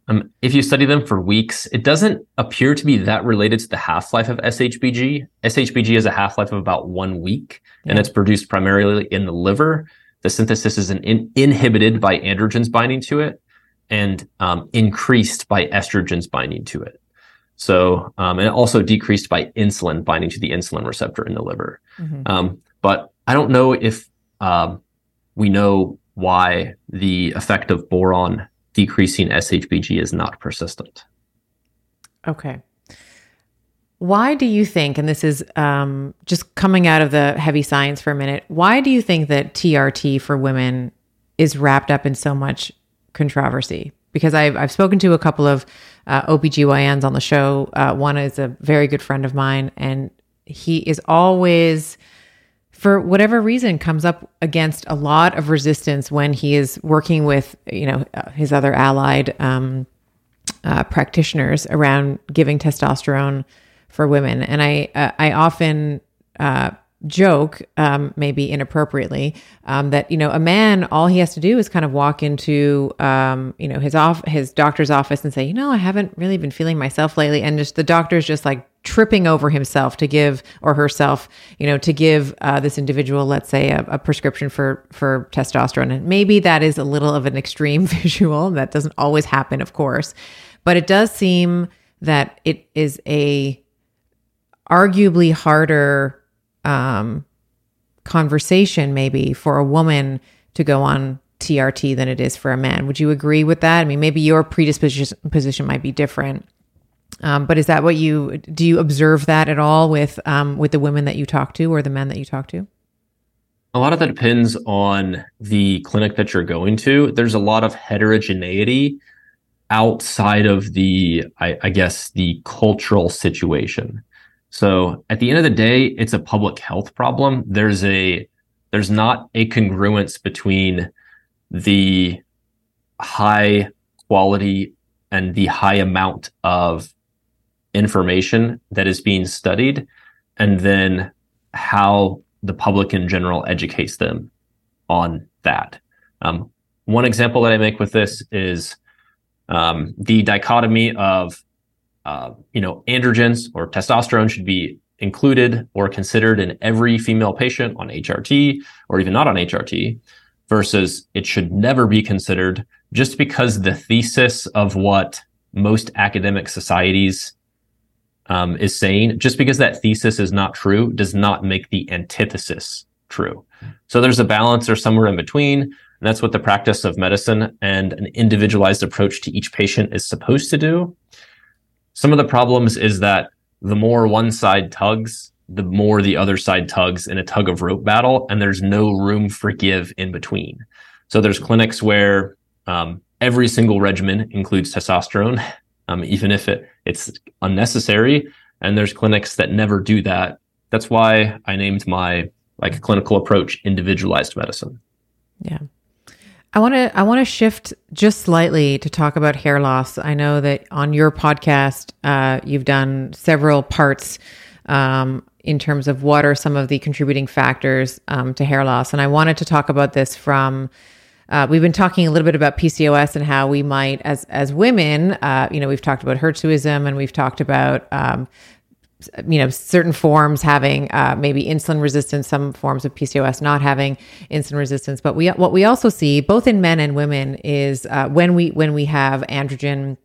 Um, if you study them for weeks, it doesn't appear to be that related to the half-life of S H B G. S H B G has a half-life of about one week, yeah. and it's produced primarily in the liver. The synthesis is an in- inhibited by androgens binding to it and um, increased by estrogens binding to it. So, um, and also decreased by insulin binding to the insulin receptor in the liver. Mm-hmm. Um, but I don't know if um, we know why the effect of boron decreasing S H B G is not persistent. Okay. Why do you think, and this is um, just coming out of the heavy science for a minute, why do you think that T R T for women is wrapped up in so much controversy? Because I've, I've spoken to a couple of uh, O B G Y Ns on the show. Uh, one is a very good friend of mine, and he is always, for whatever reason, comes up against a lot of resistance when he is working with, you know, his other allied um, uh, practitioners around giving testosterone for women. And I, uh, I often uh, joke, um, maybe inappropriately, um, that, you know, a man, all he has to do is kind of walk into, um, you know, his off his doctor's office and say, you know, I haven't really been feeling myself lately, and just the doctor's just like tripping over himself to give, or herself, you know, to give uh, this individual, let's say, a, a prescription for, for testosterone. And maybe that is a little of an extreme visual. That doesn't always happen, of course, but it does seem that it is a arguably harder um, conversation maybe for a woman to go on T R T than it is for a man. Would you agree with that? I mean, maybe your predisposition position might be different. Um, but is that what you, do you observe that at all with, um, with the women that you talk to or the men that you talk to? A lot of that depends on the clinic that you're going to. There's a lot of heterogeneity outside of the, I, I guess, the cultural situation. So at the end of the day, it's a public health problem. There's a, there's not a congruence between the high quality and the high amount of information that is being studied, and then how the public in general educates them on that. Um, one example that I make with this is um, the dichotomy of, uh, you know, androgens or testosterone should be included or considered in every female patient on H R T, or even not on H R T, versus it should never be considered, just because the thesis of what most academic societies Um, is saying, just because that thesis is not true does not make the antithesis true. So there's a balance or somewhere in between, and that's what the practice of medicine and an individualized approach to each patient is supposed to do. Some of the problems is that the more one side tugs, the more the other side tugs in a tug of rope battle, and there's no room for give in between. So there's clinics where um, every single regimen includes testosterone, Um, even if it, it's unnecessary. And there's clinics that never do that. That's why I named my like clinical approach individualized medicine. Yeah. I want to I want to shift just slightly to talk about hair loss. I know that on your podcast, uh, you've done several parts um, in terms of what are some of the contributing factors um, to hair loss. And I wanted to talk about this from Uh, we've been talking a little bit about P C O S and how we might, as as women, uh, you know, we've talked about hirsutism, and we've talked about, um, you know, certain forms having uh, maybe insulin resistance, some forms of P C O S not having insulin resistance. But we what we also see both in men and women is uh, when we when we have androgen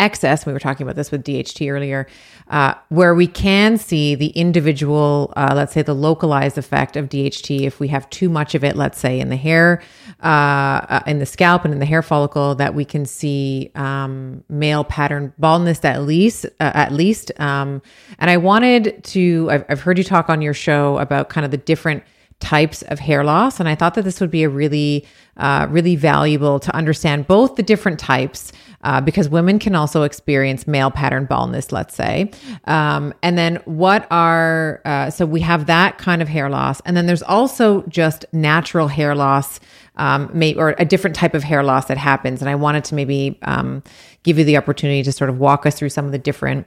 excess, we were talking about this with D H T earlier, uh, where we can see the individual, uh, let's say the localized effect of D H T. If we have too much of it, let's say in the hair, uh, uh, in the scalp and in the hair follicle, that we can see um, male pattern baldness at least, uh, at least. Um, and I wanted to, I've, I've heard you talk on your show about kind of the different types of hair loss. And I thought that this would be a really, uh, really valuable to understand both the different types, uh, because women can also experience male pattern baldness, let's say. Um, and then what are, uh, so we have that kind of hair loss. And then there's also just natural hair loss, um, may, or a different type of hair loss that happens. And I wanted to maybe um, give you the opportunity to sort of walk us through some of the different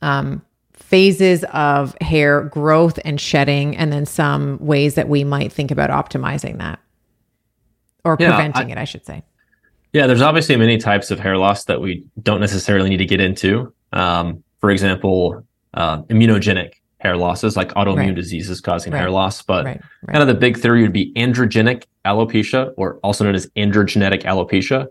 um phases of hair growth and shedding, and then some ways that we might think about optimizing that or yeah, preventing I, it, I should say. Yeah, there's obviously many types of hair loss that we don't necessarily need to get into. Um, for example, uh, immunogenic hair losses like autoimmune right. diseases causing right. hair loss. But right. Right. kind of the big theory would be androgenic alopecia, or also known as androgenetic alopecia.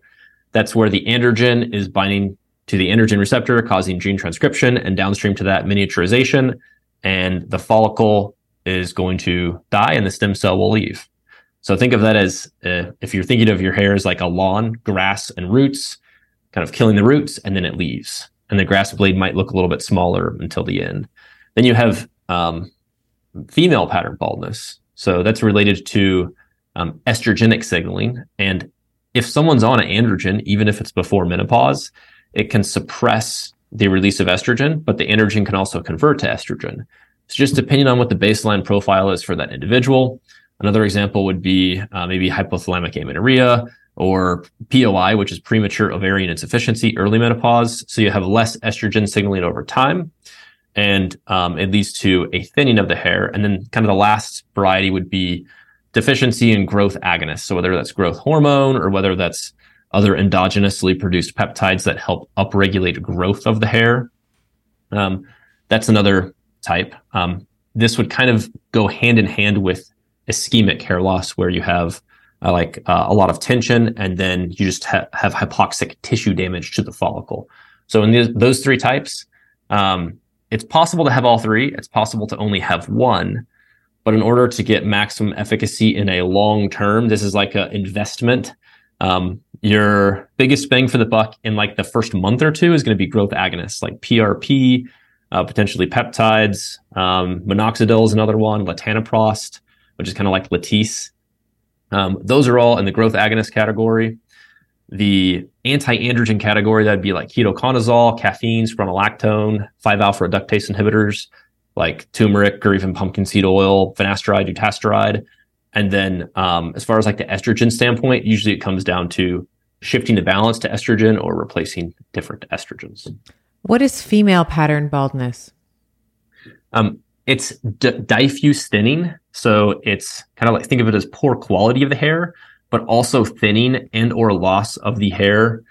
That's where the androgen is binding to the androgen receptor, causing gene transcription, and downstream to that, miniaturization, and the follicle is going to die and the stem cell will leave. So think of that as, uh, if you're thinking of your hair as like a lawn, grass and roots, kind of killing the roots, and then it leaves. And the grass blade might look a little bit smaller until the end. Then you have um, female pattern baldness. So that's related to um, estrogenic signaling. And if someone's on an androgen, even if it's before menopause, it can suppress the release of estrogen, but the androgen can also convert to estrogen. It's just depending on what the baseline profile is for that individual. Another example would be uh, maybe hypothalamic amenorrhea or P O I, which is premature ovarian insufficiency, early menopause. So you have less estrogen signaling over time, and um, it leads to a thinning of the hair. And then kind of the last variety would be deficiency in growth agonists. So whether that's growth hormone or whether that's other endogenously produced peptides that help upregulate growth of the hair. Um, that's another type. Um, this would kind of go hand in hand with ischemic hair loss, where you have uh, like uh, a lot of tension, and then you just ha- have hypoxic tissue damage to the follicle. So in th- those three types, um, it's possible to have all three. It's possible to only have one. But in order to get maximum efficacy in a long term, this is like an investment. Um, your biggest bang for the buck in like the first month or two is going to be growth agonists like P R P, uh, potentially peptides, um, minoxidil is another one, latanoprost, which is kind of like Latisse. Um, those are all in the growth agonist category. The anti-androgen category, that'd be like ketoconazole, caffeine, spironolactone, five alpha reductase inhibitors like turmeric or even pumpkin seed oil, finasteride, dutasteride. And then um, as far as like the estrogen standpoint, usually it comes down to shifting the balance to estrogen or replacing different estrogens. What is female pattern baldness? Um, it's d- diffuse thinning. So it's kind of like, think of it as poor quality of the hair, but also thinning and or loss of the hair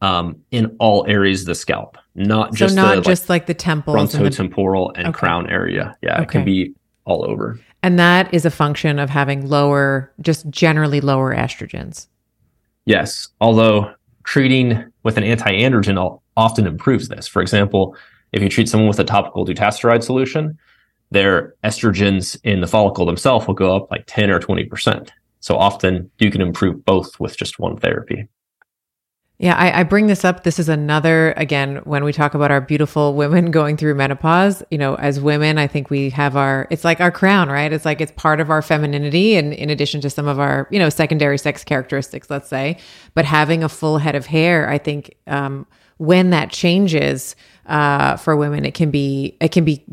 um, in all areas of the scalp. Not so just, not the, just like, like the temples. Frontotemporal and, the... and okay. crown area. Yeah, okay. It can be all over. And that is a function of having lower, just generally lower estrogens. Yes. Although treating with an anti-androgen often improves this. For example, if you treat someone with a topical dutasteride solution, their estrogens in the follicle themselves will go up like ten or twenty percent. So often you can improve both with just one therapy. Yeah, I, I bring this up. This is another, again, when we talk about our beautiful women going through menopause, you know, as women, I think we have our, it's like our crown, right? It's like, it's part of our femininity. And in addition to some of our, you know, secondary sex characteristics, let's say, but having a full head of hair, I think, um, when that changes, uh, for women, it can be, it can be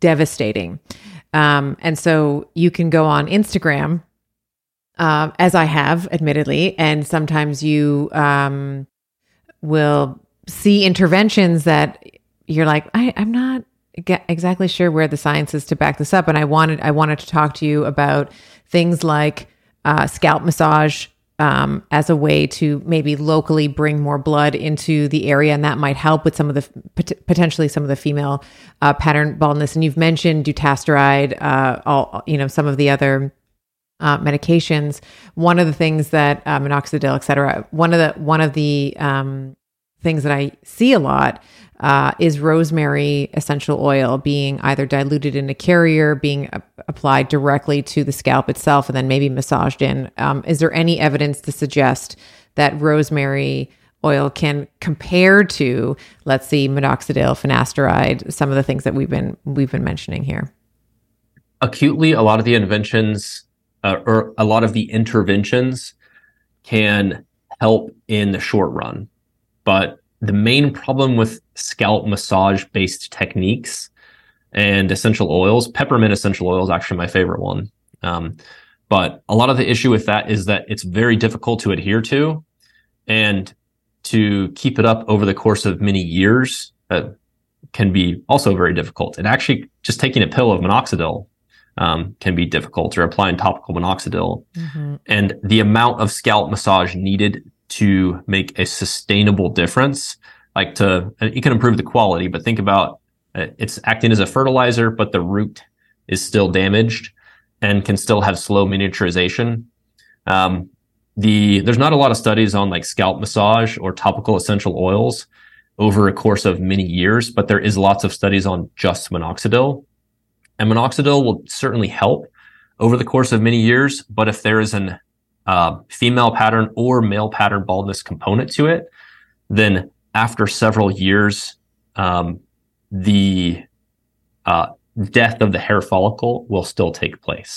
devastating. Um, and so you can go on Instagram, Um, as I have, admittedly, and sometimes you um, will see interventions that you're like, I, I'm not ge- exactly sure where the science is to back this up. And I wanted, I wanted to talk to you about things like uh, scalp massage um, as a way to maybe locally bring more blood into the area, and that might help with some of the pot- potentially some of the female uh, pattern baldness. And you've mentioned dutasteride, uh, all you know, some of the other. Uh, medications. One of the things that uh, minoxidil, et cetera. One of the one of the um, things that I see a lot uh, is rosemary essential oil being either diluted in a carrier, being a- applied directly to the scalp itself, and then maybe massaged in. Um, is there any evidence to suggest that rosemary oil can compare to, let's see, minoxidil, finasteride, some of the things that we've been we've been mentioning here? Acutely, a lot of the inventions uh, or a lot of the interventions can help in the short run. But the main problem with scalp massage-based techniques and essential oils, peppermint essential oil is actually my favorite one. Um, but a lot of the issue with that is that it's very difficult to adhere to and to keep it up over the course of many years uh, can be also very difficult. And actually just taking a pill of minoxidil um, can be difficult, or applying topical minoxidil. Mm-hmm. And the amount of scalp massage needed to make a sustainable difference, like to, it can improve the quality, but think about it, it's acting as a fertilizer, but the root is still damaged and can still have slow miniaturization. Um, the, there's not a lot of studies on like scalp massage or topical essential oils over a course of many years, but there is lots of studies on just minoxidil, and minoxidil will certainly help over the course of many years. But if there is an Uh, female pattern or male pattern baldness component to it, then after several years, um, the uh, death of the hair follicle will still take place.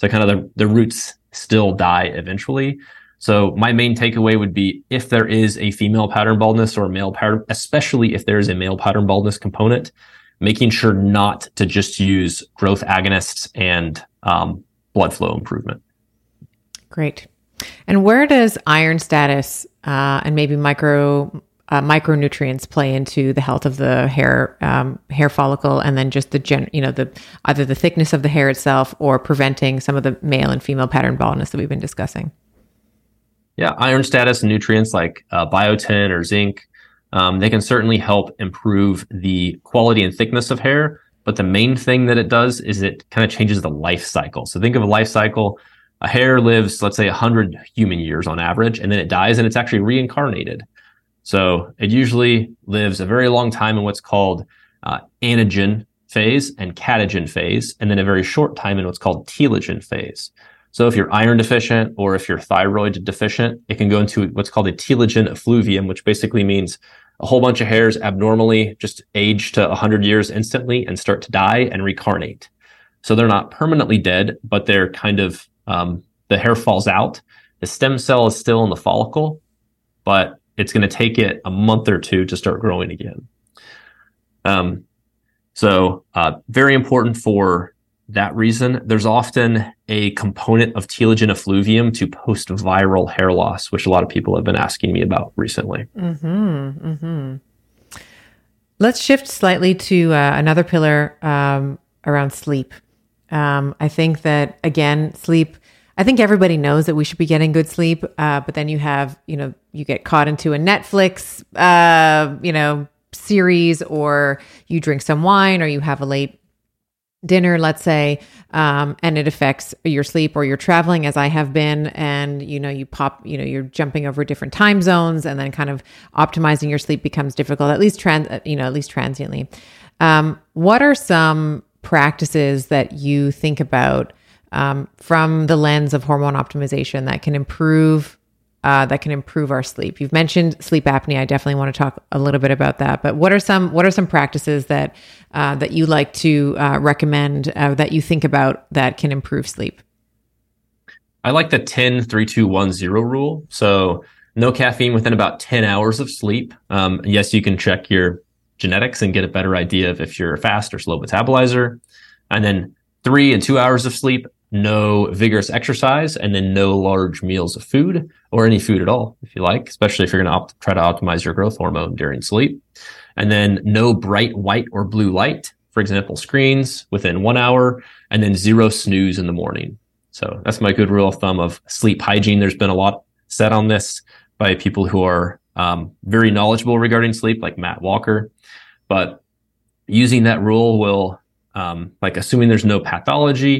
So kind of the, the roots still die eventually. So my main takeaway would be, if there is a female pattern baldness or male pattern, especially if there is a male pattern baldness component, making sure not to just use growth agonists and um, blood flow improvement. Great. And where does iron status uh, and maybe micro uh, micronutrients play into the health of the hair um, hair follicle, and then just the gen, you know, the either the thickness of the hair itself or preventing some of the male and female pattern baldness that we've been discussing? Yeah, iron status and nutrients like uh, biotin or zinc, um, they can certainly help improve the quality and thickness of hair. But the main thing that it does is it kind of changes the life cycle. So think of a life cycle. A hair lives, let's say, one hundred human years on average, and then it dies, and it's actually reincarnated. So it usually lives a very long time in what's called uh, anagen phase and catagen phase, and then a very short time in what's called telogen phase. So if you're iron deficient or if you're thyroid deficient, it can go into what's called a telogen effluvium, which basically means a whole bunch of hairs abnormally just age to one hundred years instantly and start to die and recarnate. So they're not permanently dead, but they're kind of Um, the hair falls out. The stem cell is still in the follicle, but it's going to take it a month or two to start growing again. Um, so uh, very important for that reason. There's often a component of telogen effluvium to post-viral hair loss, which a lot of people have been asking me about recently. Mm-hmm, mm-hmm. Let's shift slightly to uh, another pillar um, around sleep. Um, I think that, again, sleep, I think everybody knows that we should be getting good sleep, uh, but then you have, you know, you get caught into a Netflix, uh, you know, series, or you drink some wine, or you have a late dinner, let's say, um, and it affects your sleep, or you're traveling, as I have been, and, you know, you pop, you know, you're jumping over different time zones, and then kind of optimizing your sleep becomes difficult, at least, trans- you know, at least transiently. Um, what are some practices that you think about um, from the lens of hormone optimization that can improve uh, that can improve our sleep? You've mentioned sleep apnea. I definitely want to talk a little bit about that. But what are some what are some practices that uh, that you like to uh, recommend uh, that you think about that can improve sleep? I like the ten three two one zero rule. So no caffeine within about ten hours of sleep. Um, yes, you can check your genetics and get a better idea of if you're a fast or slow metabolizer. And then three and two hours of sleep, no vigorous exercise, and then no large meals of food or any food at all, if you like, especially if you're going to op- try to optimize your growth hormone during sleep. And then no bright white or blue light, for example, screens, within one hour, and then zero snooze in the morning. So that's my good rule of thumb of sleep hygiene. There's been a lot said on this by people who are Um, very knowledgeable regarding sleep, like Matt Walker. But using that rule will, um, like assuming there's no pathology,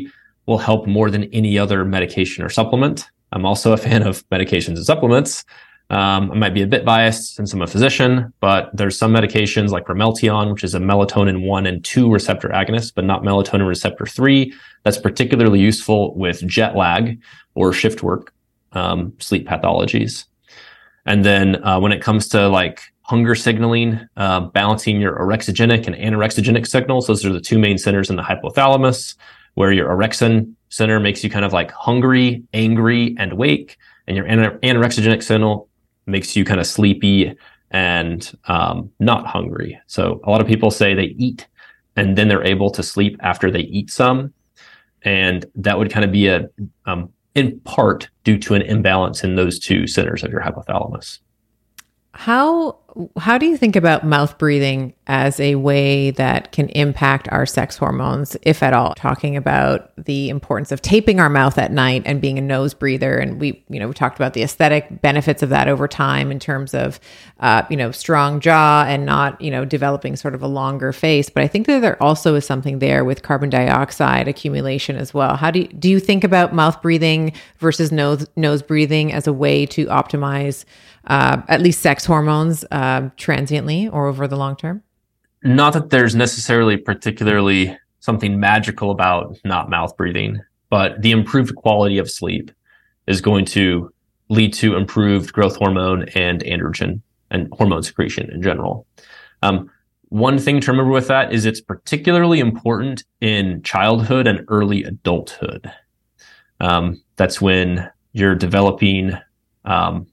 will help more than any other medication or supplement. I'm also a fan of medications and supplements, Um, I might be a bit biased since I'm a physician, but there's some medications like Ramelteon, which is a melatonin one and two receptor agonist, but not melatonin receptor three. That's particularly useful with jet lag or shift work, um, sleep pathologies. And then uh, when it comes to like hunger signaling, uh, balancing your orexigenic and anorexigenic signals, those are the two main centers in the hypothalamus, where your orexin center makes you kind of like hungry, angry, and awake, and your anor- anorexigenic signal makes you kind of sleepy and um, not hungry. So a lot of people say they eat and then they're able to sleep after they eat some. And that would kind of be a um, in part due to an imbalance in those two centers of your hypothalamus. How how do you think about mouth breathing as a way that can impact our sex hormones, if at all? Talking about the importance of taping our mouth at night and being a nose breather, and we, you know, we talked about the aesthetic benefits of that over time in terms of, uh, you know, strong jaw and not, you know, developing sort of a longer face. But I think that there also is something there with carbon dioxide accumulation as well. How do you, do you think about mouth breathing versus nose nose breathing as a way to optimize Uh, at least sex hormones uh, transiently or over the long term? Not that there's necessarily particularly something magical about not mouth breathing, but the improved quality of sleep is going to lead to improved growth hormone and androgen and hormone secretion in general. Um, one thing to remember with that is it's particularly important in childhood and early adulthood. Um, that's when you're developing um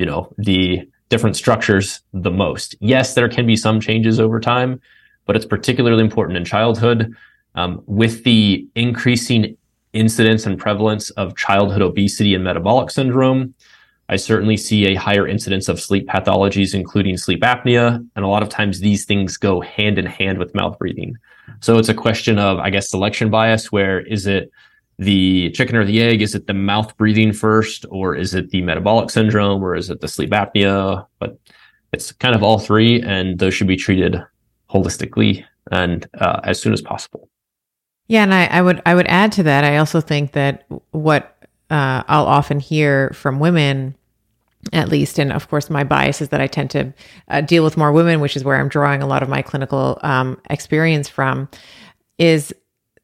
you know, the different structures the most. Yes, there can be some changes over time, but it's particularly important in childhood. Um, with the increasing incidence and prevalence of childhood obesity and metabolic syndrome, I certainly see a higher incidence of sleep pathologies, including sleep apnea. And a lot of times these things go hand in hand with mouth breathing. So it's a question of, I guess, selection bias, where is it the chicken or the egg? Is it the mouth breathing first, or is it the metabolic syndrome, or is it the sleep apnea? But it's kind of all three, and those should be treated holistically and uh, as soon as possible. Yeah, and I, I would I would add to that. I also think that what uh, I'll often hear from women, at least, and of course, my bias is that I tend to uh, deal with more women, which is where I'm drawing a lot of my clinical um, experience from, is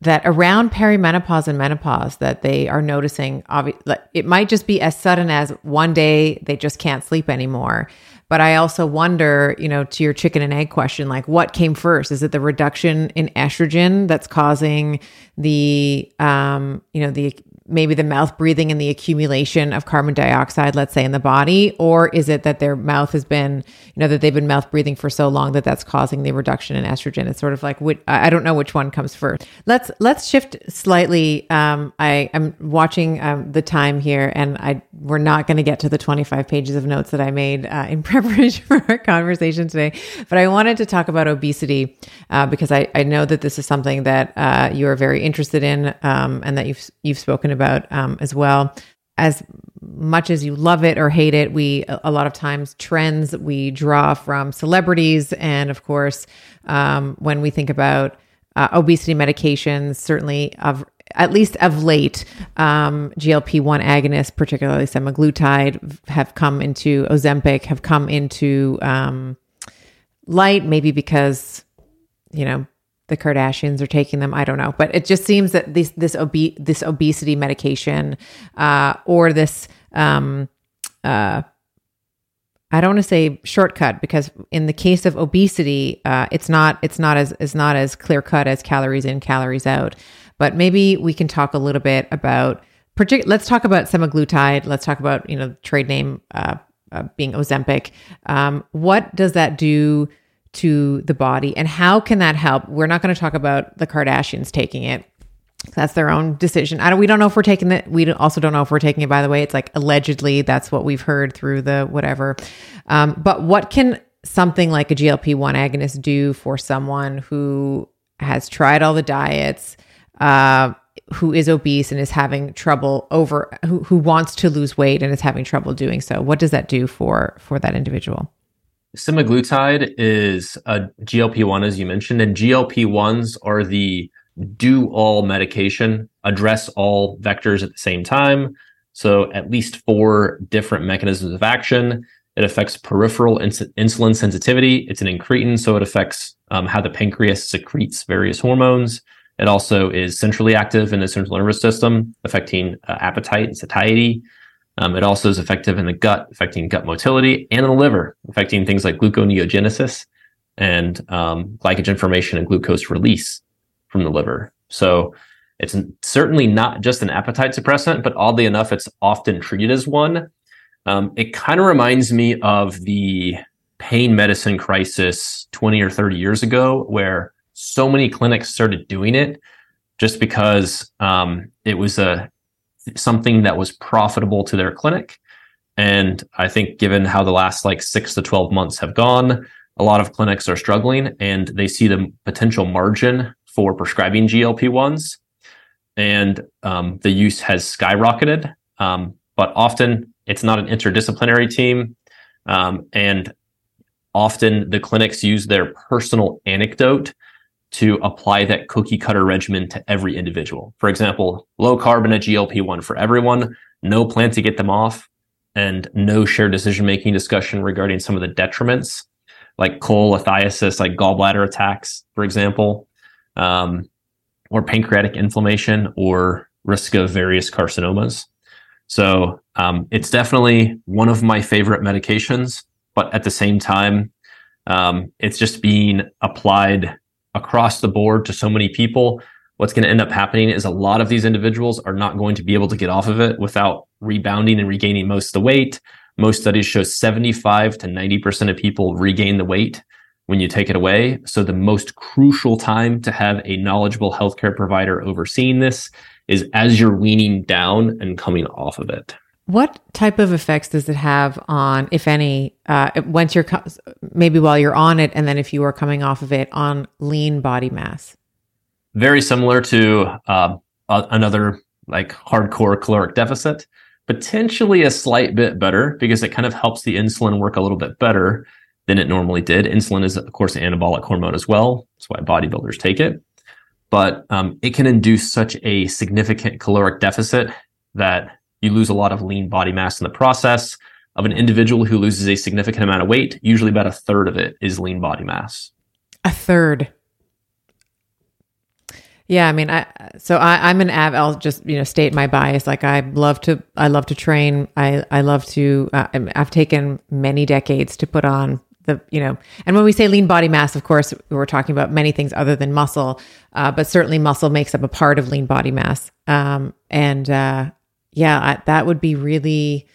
that around perimenopause and menopause that they are noticing, obviously, it might just be as sudden as one day they just can't sleep anymore. But I also wonder, you know, to your chicken and egg question, like what came first? Is it the reduction in estrogen that's causing the, um, you know, the maybe the mouth breathing and the accumulation of carbon dioxide, let's say, in the body? Or is it that their mouth has been, you know, that they've been mouth breathing for so long that that's causing the reduction in estrogen? It's sort of like, which, I don't know which one comes first. Let's let's shift slightly. Um, I, I'm watching um, the time here, and I we're not going to get to the twenty-five pages of notes that I made uh, in preparation for our conversation today. But I wanted to talk about obesity uh, because I, I know that this is something that uh, you are very interested in um, and that you've you've spoken about. about um, as well. As much as you love it or hate it, we, a lot of times trends we draw from celebrities. And of course, um, when we think about uh, obesity medications, certainly of, at least of late, um, G L P one agonists, particularly semaglutide, have come into Ozempic, have come into um, light, maybe because, you know, the Kardashians are taking them. I don't know, but it just seems that this this obe- this obesity medication uh, or this um, uh, I don't want to say shortcut, because in the case of obesity, uh, it's not it's not as it's not as clear cut as calories in, calories out. But maybe we can talk a little bit about partic- Let's talk about semaglutide. Let's talk about you know the trade name uh, uh, being Ozempic. Um, what does that do to the body, and how can that help? We're not going to talk about the Kardashians taking it. That's their own decision. I don't, we don't know if we're taking it. We also don't know if we're taking it, by the way. It's like allegedly, that's what we've heard through the whatever. Um, but what can something like a G L P one agonist do for someone who has tried all the diets, uh, who is obese and is having trouble over, who, who wants to lose weight and is having trouble doing so? What does that do for, for that individual? Semaglutide is a G L P one, as you mentioned, and G L P ones are the do-all medication, address all vectors at the same time. So at least four different mechanisms of action. It affects peripheral ins- insulin sensitivity. It's an incretin, so it affects um, how the pancreas secretes various hormones. It also is centrally active in the central nervous system, affecting uh, appetite and satiety. Um, it also is effective in the gut, affecting gut motility, and in the liver, affecting things like gluconeogenesis and um, glycogen formation and glucose release from the liver. So it's certainly not just an appetite suppressant, but oddly enough, it's often treated as one. Um, it kind of reminds me of the pain medicine crisis twenty or thirty years ago, where so many clinics started doing it just because um, it was a something that was profitable to their clinic. And I think given how the last like six to twelve months have gone, a lot of clinics are struggling and they see the potential margin for prescribing G L P one s. And um, the use has skyrocketed, um, but often it's not an interdisciplinary team. Um, and often the clinics use their personal anecdote to apply that cookie cutter regimen to every individual. For example, low carb and a G L P one for everyone, no plan to get them off, and no shared decision-making discussion regarding some of the detriments, like cholelithiasis, like gallbladder attacks, for example, um, or pancreatic inflammation, or risk of various carcinomas. So um, it's definitely one of my favorite medications, but at the same time, um, it's just being applied across the board to so many people. What's going to end up happening is a lot of these individuals are not going to be able to get off of it without rebounding and regaining most of the weight. Most studies show seventy-five to ninety percent of people regain the weight when you take it away. So the most crucial time to have a knowledgeable healthcare provider overseeing this is as you're weaning down and coming off of it. What type of effects does it have on, if any, uh, once you're co- maybe while you're on it, and then if you are coming off of it, on lean body mass? Very similar to uh, a- another like hardcore caloric deficit, potentially a slight bit better because it kind of helps the insulin work a little bit better than it normally did. Insulin is, of course, an anabolic hormone as well. That's why bodybuilders take it. But um, it can induce such a significant caloric deficit that you lose a lot of lean body mass in the process. Of an individual who loses a significant amount of weight, usually about a third of it is lean body mass. A third. Yeah, I mean, I so I, I'm an av. I'll just you know state my bias. Like I love to, I love to train. I I love to. Uh, I've taken many decades to put on the you know. And when we say lean body mass, of course, we're talking about many things other than muscle, uh, but certainly muscle makes up a part of lean body mass. Um, and uh, Yeah, I, that would be really,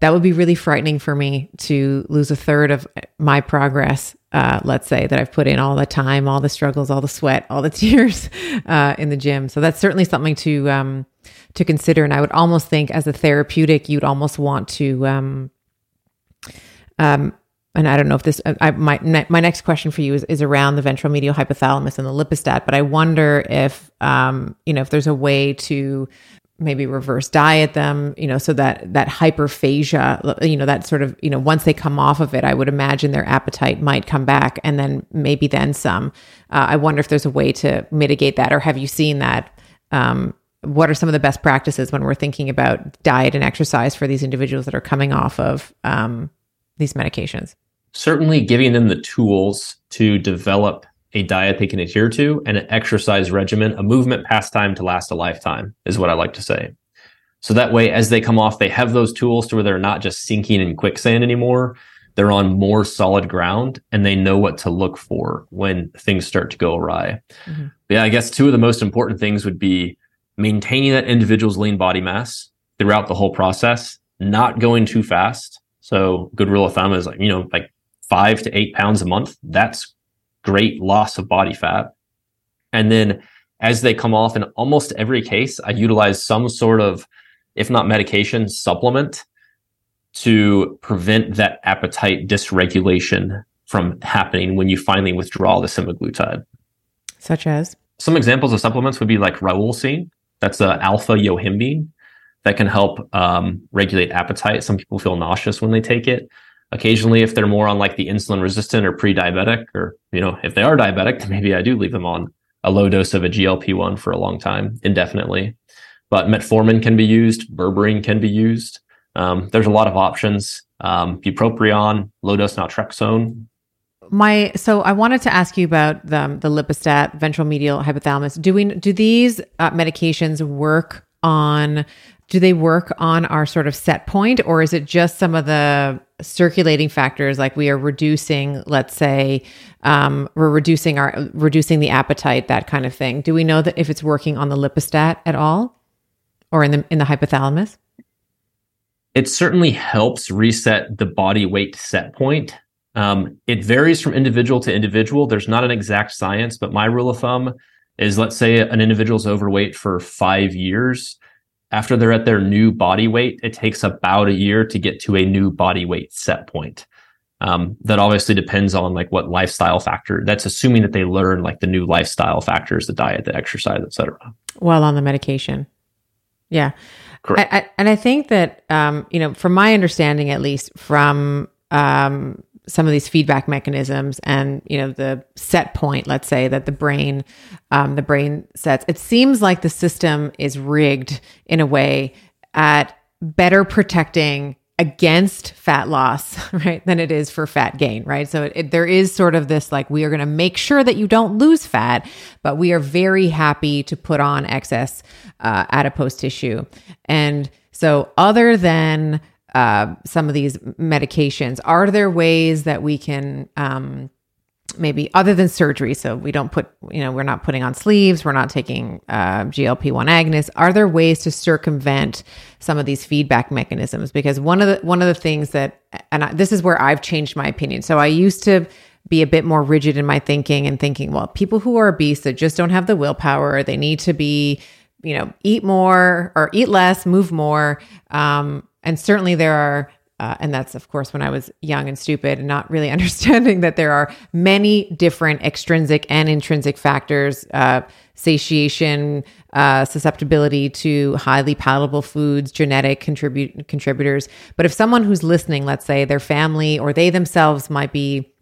that would be really frightening for me to lose a third of my progress. Uh, let's say that I've put in all the time, all the struggles, all the sweat, all the tears uh, in the gym. So that's certainly something to um, to consider. And I would almost think, as a therapeutic, you'd almost want to. Um, um, and I don't know if this. I, my my next question for you is is around the ventromedial hypothalamus and the lipostat. But I wonder if um, you know if there's a way to maybe reverse diet them, you know, so that, that hyperphagia, you know, that sort of, you know, once they come off of it, I would imagine their appetite might come back and then maybe then some. Uh, I wonder if there's a way to mitigate that, or have you seen that? Um, what are some of the best practices when we're thinking about diet and exercise for these individuals that are coming off of um, these medications? Certainly giving them the tools to develop a diet they can adhere to, and an exercise regimen, a movement pastime to last a lifetime is what I like to say. So that way, as they come off, they have those tools to where they're not just sinking in quicksand anymore. They're on more solid ground and they know what to look for when things start to go awry. Mm-hmm. Yeah, I guess two of the most important things would be maintaining that individual's lean body mass throughout the whole process, not going too fast. So good rule of thumb is like, you know, like five to eight pounds a month. That's great loss of body fat. And then as they come off, in almost every case, I utilize some sort of, if not medication, supplement to prevent that appetite dysregulation from happening when you finally withdraw the semaglutide. Such as? Some examples of supplements would be like Rauulsine. That's an alpha yohimbine that can help um, regulate appetite. Some people feel nauseous when they take it. Occasionally, if they're more on like the insulin resistant or pre-diabetic, or, you know, if they are diabetic, then maybe I do leave them on a low dose of a G L P one for a long time, indefinitely. but metformin can be used, berberine can be used. Um, there's a lot of options. Um, bupropion, low dose naltrexone. My so I wanted to ask you about the, the lipostat, ventromedial hypothalamus. Do we do these uh, medications work on? Do they work on our sort of set point, or is it just some of the circulating factors? Like we are reducing, let's say, um, we're reducing our reducing the appetite, that kind of thing. Do we know that if it's working on the lipostat at all, or in the in the hypothalamus? It certainly helps reset the body weight set point. Um, it varies from individual to individual. There's not an exact science, but my rule of thumb is, let's say an individual's overweight for five years. After they're at their new body weight, it takes about a year to get to a new body weight set point. Um, that obviously depends on like what lifestyle factor. That's assuming that they learn like the new lifestyle factors, the diet, the exercise, et cetera. While on the medication. Yeah. Correct. I, I, and I think that, um, you know, from my understanding, at least from um, some of these feedback mechanisms and, you know, the set point, let's say that the brain, um, the brain sets, it seems like the system is rigged in a way at better protecting against fat loss, right, than it is for fat gain, right? So it, it, there is sort of this, like, we are going to make sure that you don't lose fat, but we are very happy to put on excess uh, adipose tissue. And so other than uh, some of these medications, are there ways that we can um, maybe other than surgery? So we don't put, you know, we're not putting on sleeves, we're not taking uh, G L P one agonists. Are there ways to circumvent some of these feedback mechanisms? Because one of the one of the things that, and I, this is where I've changed my opinion. So I used to be a bit more rigid in my thinking and thinking, well, people who are obese that just don't have the willpower, they need to be, you know, eat more or eat less, move more. Um, and certainly there are, uh, and that's of course when I was young and stupid and not really understanding that there are many different extrinsic and intrinsic factors, uh, satiation, uh, susceptibility to highly palatable foods, genetic contribute contributors. But if someone who's listening, let's say their family or they themselves might be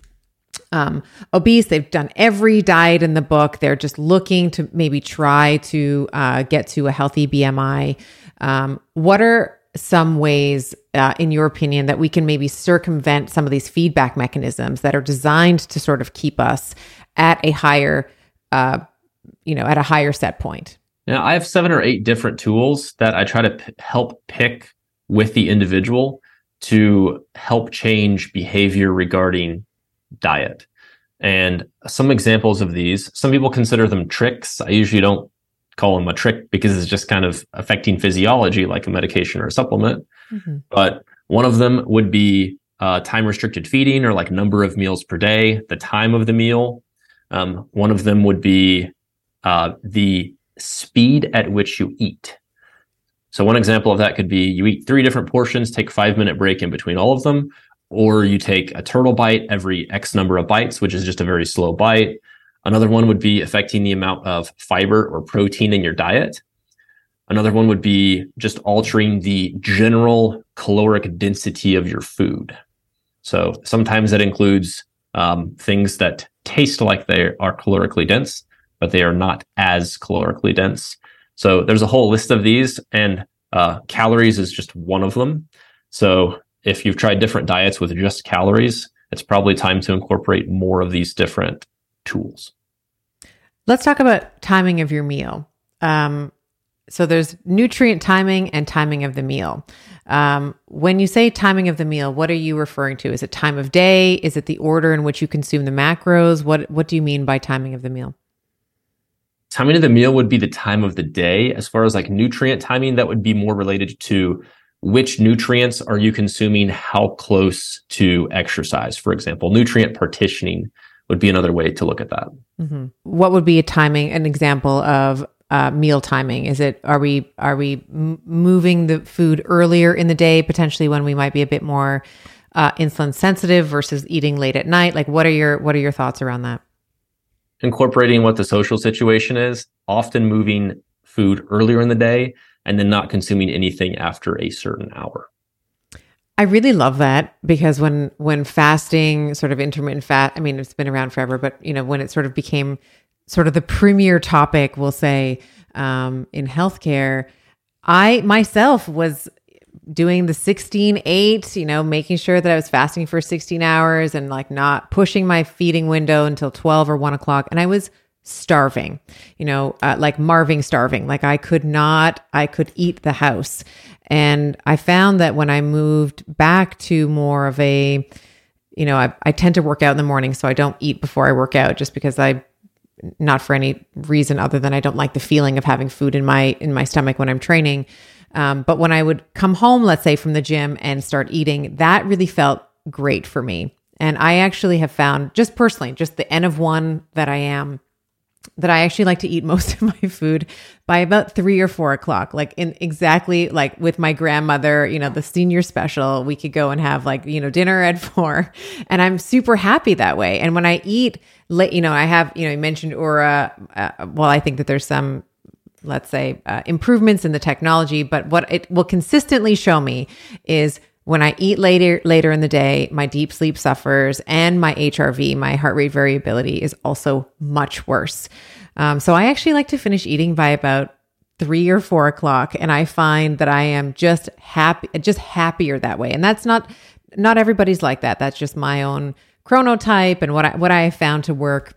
um, obese, they've done every diet in the book, they're just looking to maybe try to uh, get to a healthy B M I. Um, what are some ways, uh, in your opinion, that we can maybe circumvent some of these feedback mechanisms that are designed to sort of keep us at a higher, uh, you know, at a higher set point? Now, I have seven or eight different tools that I try to p- help pick with the individual to help change behavior regarding diet. And some examples of these, some people consider them tricks. I usually don't call them a trick because it's just kind of affecting physiology like a medication or a supplement. Mm-hmm. But one of them would be uh, time-restricted feeding, or like number of meals per day, the time of the meal. Um, one of them would be uh, the speed at which you eat. So one example of that could be you eat three different portions, take a five-minute break in between all of them, or you take a turtle bite every X number of bites, which is just a very slow bite. Another one would be affecting the amount of fiber or protein in your diet. Another one would be just altering the general caloric density of your food. So sometimes that includes um, things that taste like they are calorically dense, but they are not as calorically dense. So there's a whole list of these, and uh, calories is just one of them. So if you've tried different diets with just calories, it's probably time to incorporate more of these different tools. Let's talk about timing of your meal. Um, so there's nutrient timing and timing of the meal. Um, when you say timing of the meal, what are you referring to? Is it time of day? Is it the order in which you consume the macros? What What do you mean by timing of the meal? Timing of the meal would be the time of the day. As far as like nutrient timing, that would be more related to which nutrients are you consuming, how close to exercise, for example. Nutrient partitioning would be another way to look at that. Mm-hmm. What would be a timing, an example of uh, meal timing? Is it, are we are we m- moving the food earlier in the day, potentially when we might be a bit more uh, insulin sensitive versus eating late at night? Like, what are your what are your thoughts around that? Incorporating what the social situation is, often moving food earlier in the day, and then not consuming anything after a certain hour. I really love that, because when when fasting, sort of intermittent fast, I mean, it's been around forever, but you know, when it sort of became sort of the premier topic, we'll say, um, in healthcare, I myself was doing the sixteen eight, you know, making sure that I was fasting for sixteen hours and like not pushing my feeding window until twelve or one o'clock. And I was starving, you know, uh, like Marving starving. Like I could not, I could eat the house. And I found that when I moved back to more of a, you know, I, I tend to work out in the morning, so I don't eat before I work out just because I, not for any reason other than I don't like the feeling of having food in my, in my stomach when I'm training. Um, but when I would come home, let's say from the gym and start eating, that really felt great for me. And I actually have found just personally, just the N of one that I am, that I actually like to eat most of my food by about three or four o'clock. Like in exactly like with my grandmother, you know, the senior special, we could go and have like, you know, dinner at four, and I'm super happy that way. And when I eat late, you know, I have, you know, you mentioned Aura. Uh, well, I think that there's some, let's say, uh, improvements in the technology, but what it will consistently show me is when I eat later, later in the day, my deep sleep suffers and my H R V, my heart rate variability, is also much worse. Um, so I actually like to finish eating by about three or four o'clock. And I find that I am just happy, just happier that way. And that's not, not everybody's like that. That's just my own chronotype and what I, what I found to work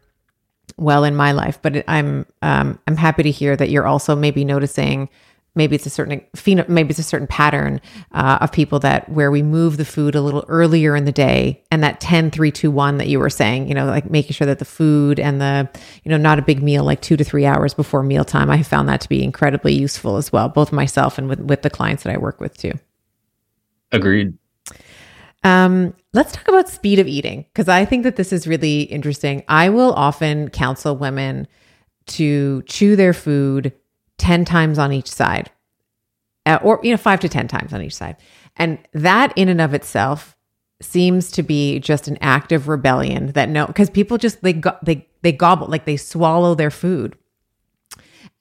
well in my life. But I'm, um, I'm happy to hear that you're also maybe noticing Maybe it's a certain maybe it's a certain pattern uh, of people that where we move the food a little earlier in the day, and that ten, three, two, one that you were saying, you know, like making sure that the food and the, you know, not a big meal, like two to three hours before mealtime. I found that to be incredibly useful as well, both myself and with, with the clients that I work with too. Agreed. Um, let's talk about speed of eating, because I think that this is really interesting. I will often counsel women to chew their food ten times on each side, uh, or, you know, five to ten times on each side. And that in and of itself seems to be just an act of rebellion that no, because people just, they, go, they, they gobble, like they swallow their food.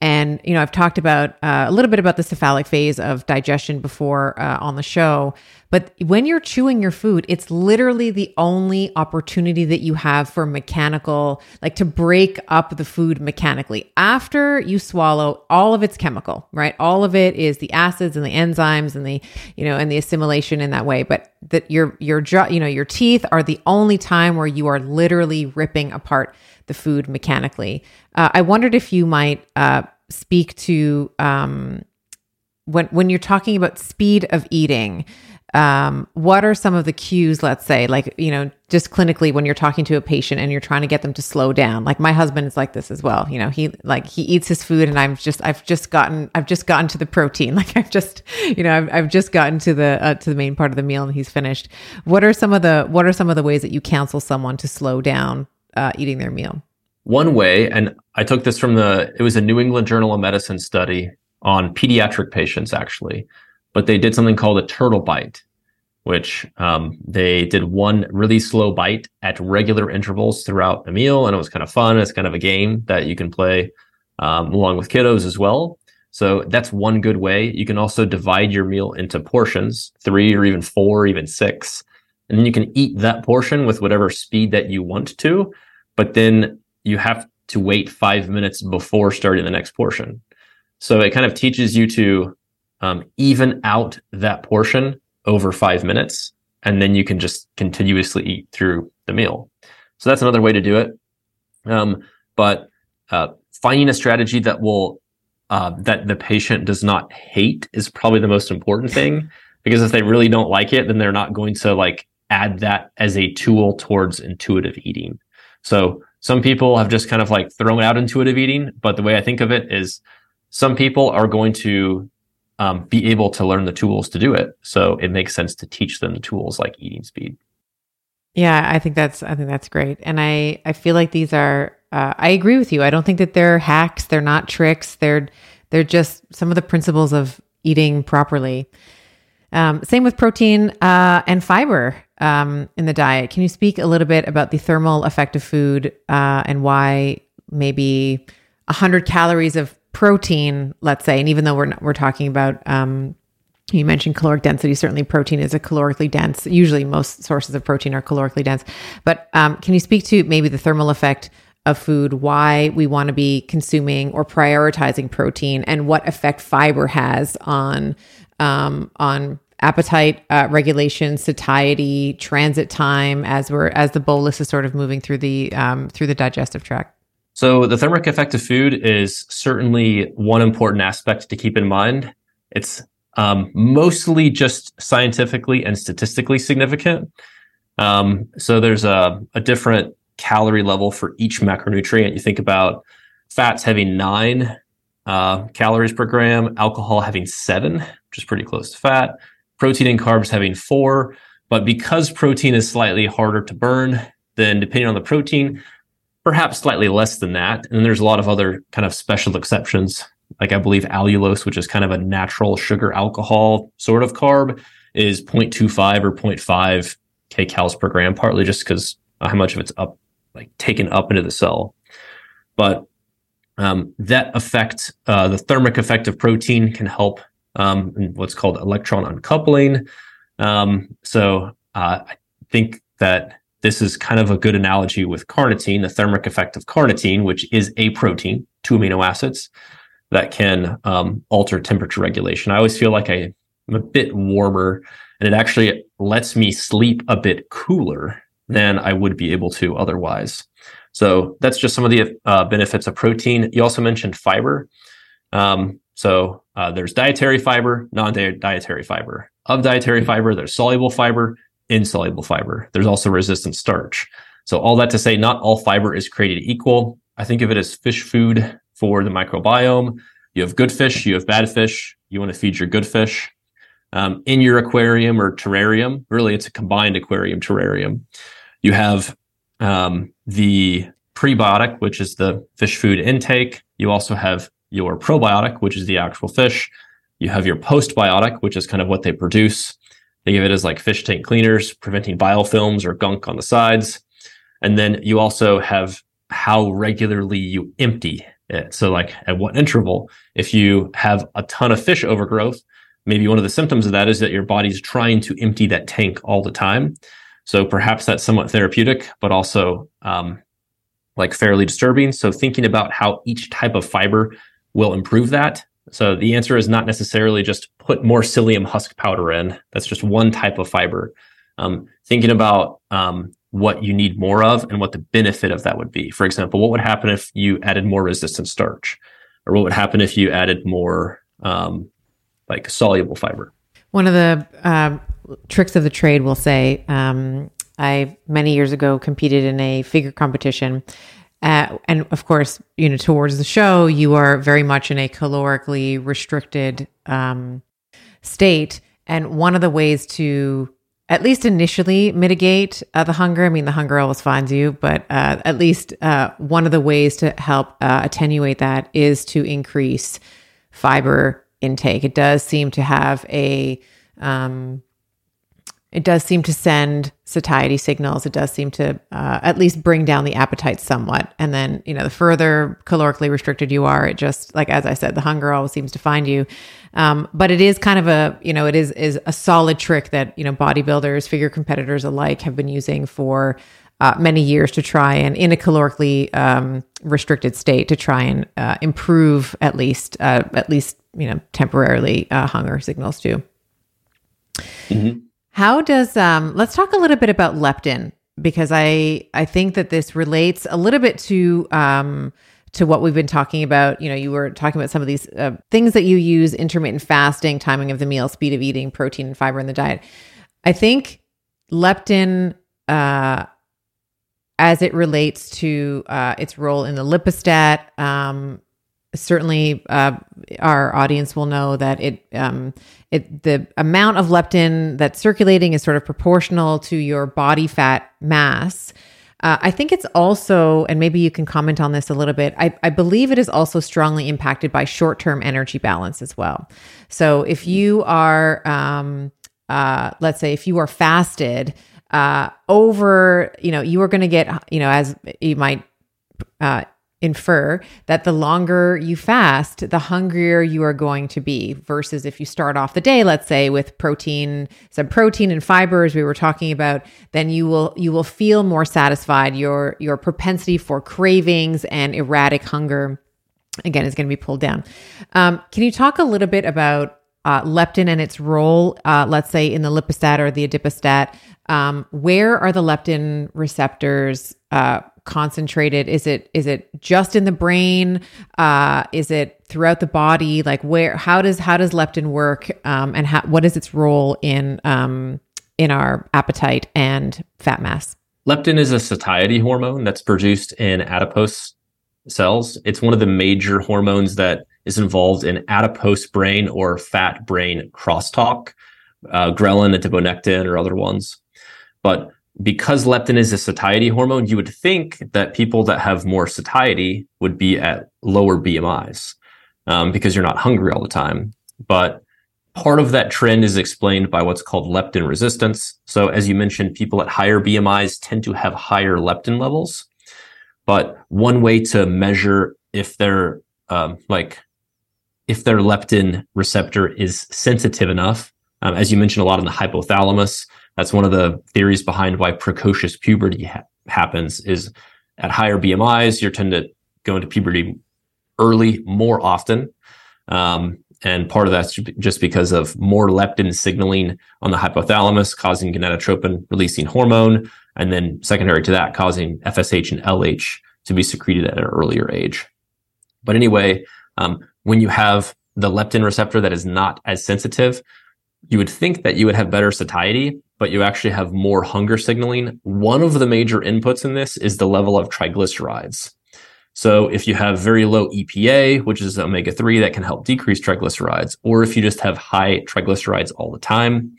And, you know, I've talked about uh, a little bit about the cephalic phase of digestion before uh, on the show, but when you're chewing your food, it's literally the only opportunity that you have for mechanical, like to break up the food mechanically. After you swallow, all of it's chemical, right? All of it is the acids and the enzymes and the, you know, and the assimilation in that way. But that your, your jaw, you know, your teeth are the only time where you are literally ripping apart the food mechanically. Uh, I wondered if you might uh, speak to um, when when you're talking about speed of eating. Um, what are some of the cues? Let's say, like, you know, just clinically when you're talking to a patient and you're trying to get them to slow down. Like my husband is like this as well. You know, he like he eats his food, and I'm just I've just gotten I've just gotten to the protein. Like I've just you know I've I've just gotten to the uh, to the main part of the meal, and he's finished. What are some of the what are some of the ways that you counsel someone to slow down Uh, eating their meal? One way, and I took this from the, it was a New England Journal of Medicine study on pediatric patients actually, but they did something called a turtle bite, which um, they did one really slow bite at regular intervals throughout a meal. And it was kind of fun. It's kind of a game that you can play um, along with kiddos as well. So that's one good way. You can also divide your meal into portions, three or even four, even six. And then you can eat that portion with whatever speed that you want to, but then you have to wait five minutes before starting the next portion. So it kind of teaches you to um, even out that portion over five minutes, and then you can just continuously eat through the meal. So that's another way to do it. Um, but uh, finding a strategy that will uh, that the patient does not hate is probably the most important thing, because if they really don't like it, then they're not going to like add that as a tool towards intuitive eating. So some people have just kind of like thrown out intuitive eating, but the way I think of it is some people are going to um, be able to learn the tools to do it. So it makes sense to teach them the tools like eating speed. Yeah, I think that's, I think that's great. And I, I feel like these are, uh, I agree with you. I don't think that they're hacks. They're not tricks. They're, they're just some of the principles of eating properly. Um, same with protein uh, and fiber um, in the diet. Can you speak a little bit about the thermal effect of food uh, and why maybe one hundred calories of protein, let's say, and even though we're not, we're talking about, um, you mentioned caloric density, certainly protein is a calorically dense, usually most sources of protein are calorically dense, but um, can you speak to maybe the thermal effect of food, why we want to be consuming or prioritizing protein, and what effect fiber has on um, on appetite uh, regulation, satiety, transit time, as we're as the bolus is sort of moving through the um, through the digestive tract. So the thermic effect of food is certainly one important aspect to keep in mind. It's um, mostly just scientifically and statistically significant. Um, so there's a, a different calorie level for each macronutrient. You think about fats having nine uh, calories per gram, alcohol having seven, which is pretty close to fat, protein and carbs having four. But because protein is slightly harder to burn, then depending on the protein, perhaps slightly less than that. And then there's a lot of other kind of special exceptions. Like I believe allulose, which is kind of a natural sugar alcohol sort of carb, is zero point two five or zero point five kcals per gram, partly just because how much of it's up, like taken up into the cell. But um, that effect, uh, the thermic effect of protein can help um, in what's called electron uncoupling. Um, so uh, I think that this is kind of a good analogy with carnitine, the thermic effect of carnitine, which is a protein, two amino acids, that can um, alter temperature regulation. I always feel like I, I'm a bit warmer, and it actually lets me sleep a bit cooler than I would be able to otherwise. So that's just some of the uh, benefits of protein. You also mentioned fiber. Um, so uh, there's dietary fiber, non-dietary fiber. Of dietary fiber, there's soluble fiber, insoluble fiber. There's also resistant starch. So all that to say, not all fiber is created equal. I think of it as fish food for the microbiome. You have good fish, you have bad fish. You want to feed your good fish. Um, in your aquarium or terrarium, really it's a combined aquarium terrarium, you have um, the prebiotic, which is the fish food intake. You also have your probiotic, which is the actual fish. You have your postbiotic, which is kind of what they produce. Think of it as like fish tank cleaners, preventing biofilms or gunk on the sides. And then you also have how regularly you empty it. So like at what interval, if you have a ton of fish overgrowth, maybe one of the symptoms of that is that your body's trying to empty that tank all the time. So perhaps that's somewhat therapeutic, but also um, like fairly disturbing. So thinking about how each type of fiber will improve that. So the answer is not necessarily just put more psyllium husk powder in. That's just one type of fiber. Um, thinking about um, what you need more of and what the benefit of that would be. For example, what would happen if you added more resistant starch? Or what would happen if you added more... Um, like soluble fiber. One of the uh, tricks of the trade, we'll say, um, I many years ago competed in a figure competition. Uh, and of course, you know, towards the show, you are very much in a calorically restricted um, state. And one of the ways to at least initially mitigate uh, the hunger, I mean, the hunger always finds you, but uh, at least uh, one of the ways to help uh, attenuate that is to increase fiber intake. It does seem to have a, um, it does seem to send satiety signals. It does seem to uh, at least bring down the appetite somewhat. And then, you know, the further calorically restricted you are, it just, like, as I said, the hunger always seems to find you. Um, but it is kind of a, you know, it is, is a solid trick that, you know, bodybuilders, figure competitors alike have been using for uh, many years to try and, in a calorically um, restricted state, to try and uh, improve at least, uh, at least, you know, temporarily uh, hunger signals too. Mm-hmm. How does, um, let's talk a little bit about leptin, because I, I think that this relates a little bit to, um, to what we've been talking about. You know, you were talking about some of these uh, things that you use: intermittent fasting, timing of the meal, speed of eating, protein and fiber in the diet. I think leptin, uh, as it relates to uh, its role in the lipostat, um, Certainly, uh, our audience will know that it, um, it, the amount of leptin that's circulating is sort of proportional to your body fat mass. Uh, I think it's also, and maybe you can comment on this a little bit, I, I believe it is also strongly impacted by short-term energy balance as well. So if you are, um, uh, let's say if you are fasted, uh, over, you know, you are going to get, you know, as you might, uh, infer that the longer you fast, the hungrier you are going to be versus if you start off the day, let's say with protein, some protein and fibers we were talking about, then you will you will feel more satisfied. Your, your propensity for cravings and erratic hunger, again, is going to be pulled down. Um, can you talk a little bit about Uh, leptin and its role, uh, let's say in the lipostat or the adipostat? Um, where are the leptin receptors uh, concentrated? Is it is it just in the brain? Uh, is it throughout the body? Like where? How does how does leptin work? Um, and how, what is its role in um, in our appetite and fat mass? Leptin is a satiety hormone that's produced in adipose cells. It's one of the major hormones that is involved in adipose brain or fat brain crosstalk, uh, ghrelin, adiponectin, or other ones. But because leptin is a satiety hormone, you would think that people that have more satiety would be at lower B M Is um, because you're not hungry all the time. But part of that trend is explained by what's called leptin resistance. So as you mentioned, people at higher B M Is tend to have higher leptin levels. But one way to measure if they're um, like if their leptin receptor is sensitive enough, um, as you mentioned a lot in the hypothalamus, that's one of the theories behind why precocious puberty ha- happens is at higher B M Is, you tend to go into puberty early more often. Um, and part of that's just because of more leptin signaling on the hypothalamus, causing gonadotropin-releasing hormone, and then secondary to that, causing F S H and L H to be secreted at an earlier age. But anyway, um, when you have the leptin receptor that is not as sensitive, you would think that you would have better satiety, but you actually have more hunger signaling. One of the major inputs in this is the level of triglycerides. So if you have very low E P A, which is omega three, that can help decrease triglycerides, or if you just have high triglycerides all the time,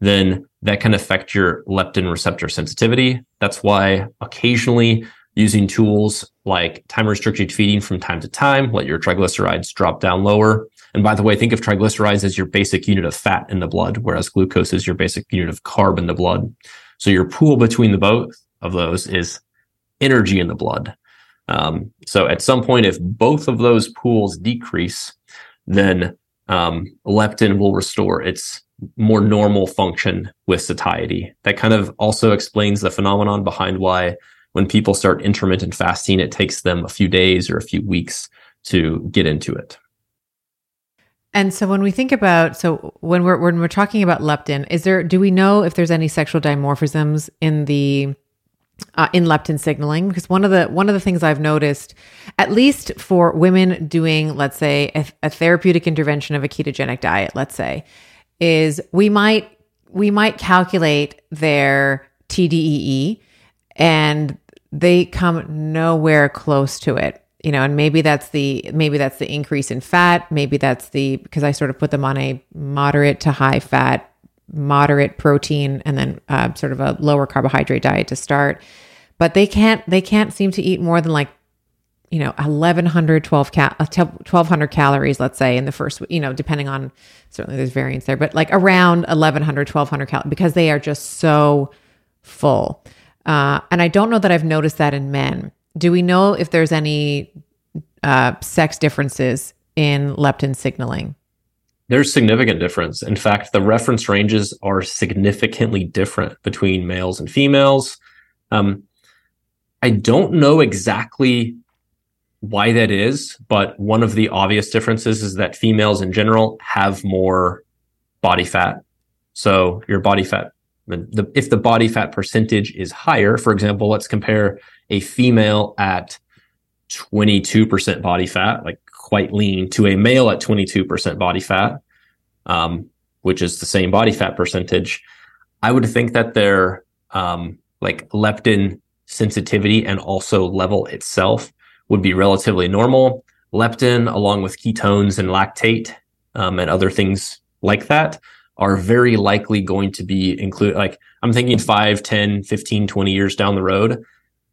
then that can affect your leptin receptor sensitivity. That's why occasionally using tools like time-restricted feeding from time to time, let your triglycerides drop down lower. And by the way, think of triglycerides as your basic unit of fat in the blood, whereas glucose is your basic unit of carb in the blood. So your pool between the both of those is energy in the blood. Um, so at some point, if both of those pools decrease, then um, leptin will restore its more normal function with satiety. That kind of also explains the phenomenon behind why when people start intermittent fasting, it takes them a few days or a few weeks to get into it. And so when we think about, so when we're when we're talking about leptin, is there, do we know if there's any sexual dimorphisms in the uh, in leptin signaling? Because one of the one of the things I've noticed, at least for women doing, let's say, a, a therapeutic intervention of a ketogenic diet, let's say, is we might we might calculate their T D E E and they come nowhere close to it, you know, and maybe that's the, maybe that's the increase in fat. Maybe that's the, because I sort of put them on a moderate to high fat, moderate protein, and then uh, sort of a lower carbohydrate diet to start, but they can't, they can't seem to eat more than like, you know, eleven hundred, twelve, cal- twelve hundred calories, let's say in the first, you know, depending on, certainly there's variance there, but like around eleven hundred, twelve hundred calories because they are just so full. Uh, and I don't know that I've noticed that in men. Do we know if there's any uh, sex differences in leptin signaling? There's significant difference. In fact, the reference ranges are significantly different between males and females. Um, I don't know exactly why that is, but one of the obvious differences is that females in general have more body fat. So your body fat, the, the, if the body fat percentage is higher, for example, let's compare a female at twenty-two percent body fat, like quite lean, to a male at twenty-two percent body fat, um, which is the same body fat percentage. I would think that their um, like leptin sensitivity and also level itself would be relatively normal. Leptin, along with ketones and lactate um, and other things like that, are very likely going to be included. Like I'm thinking five, ten, fifteen, twenty years down the road,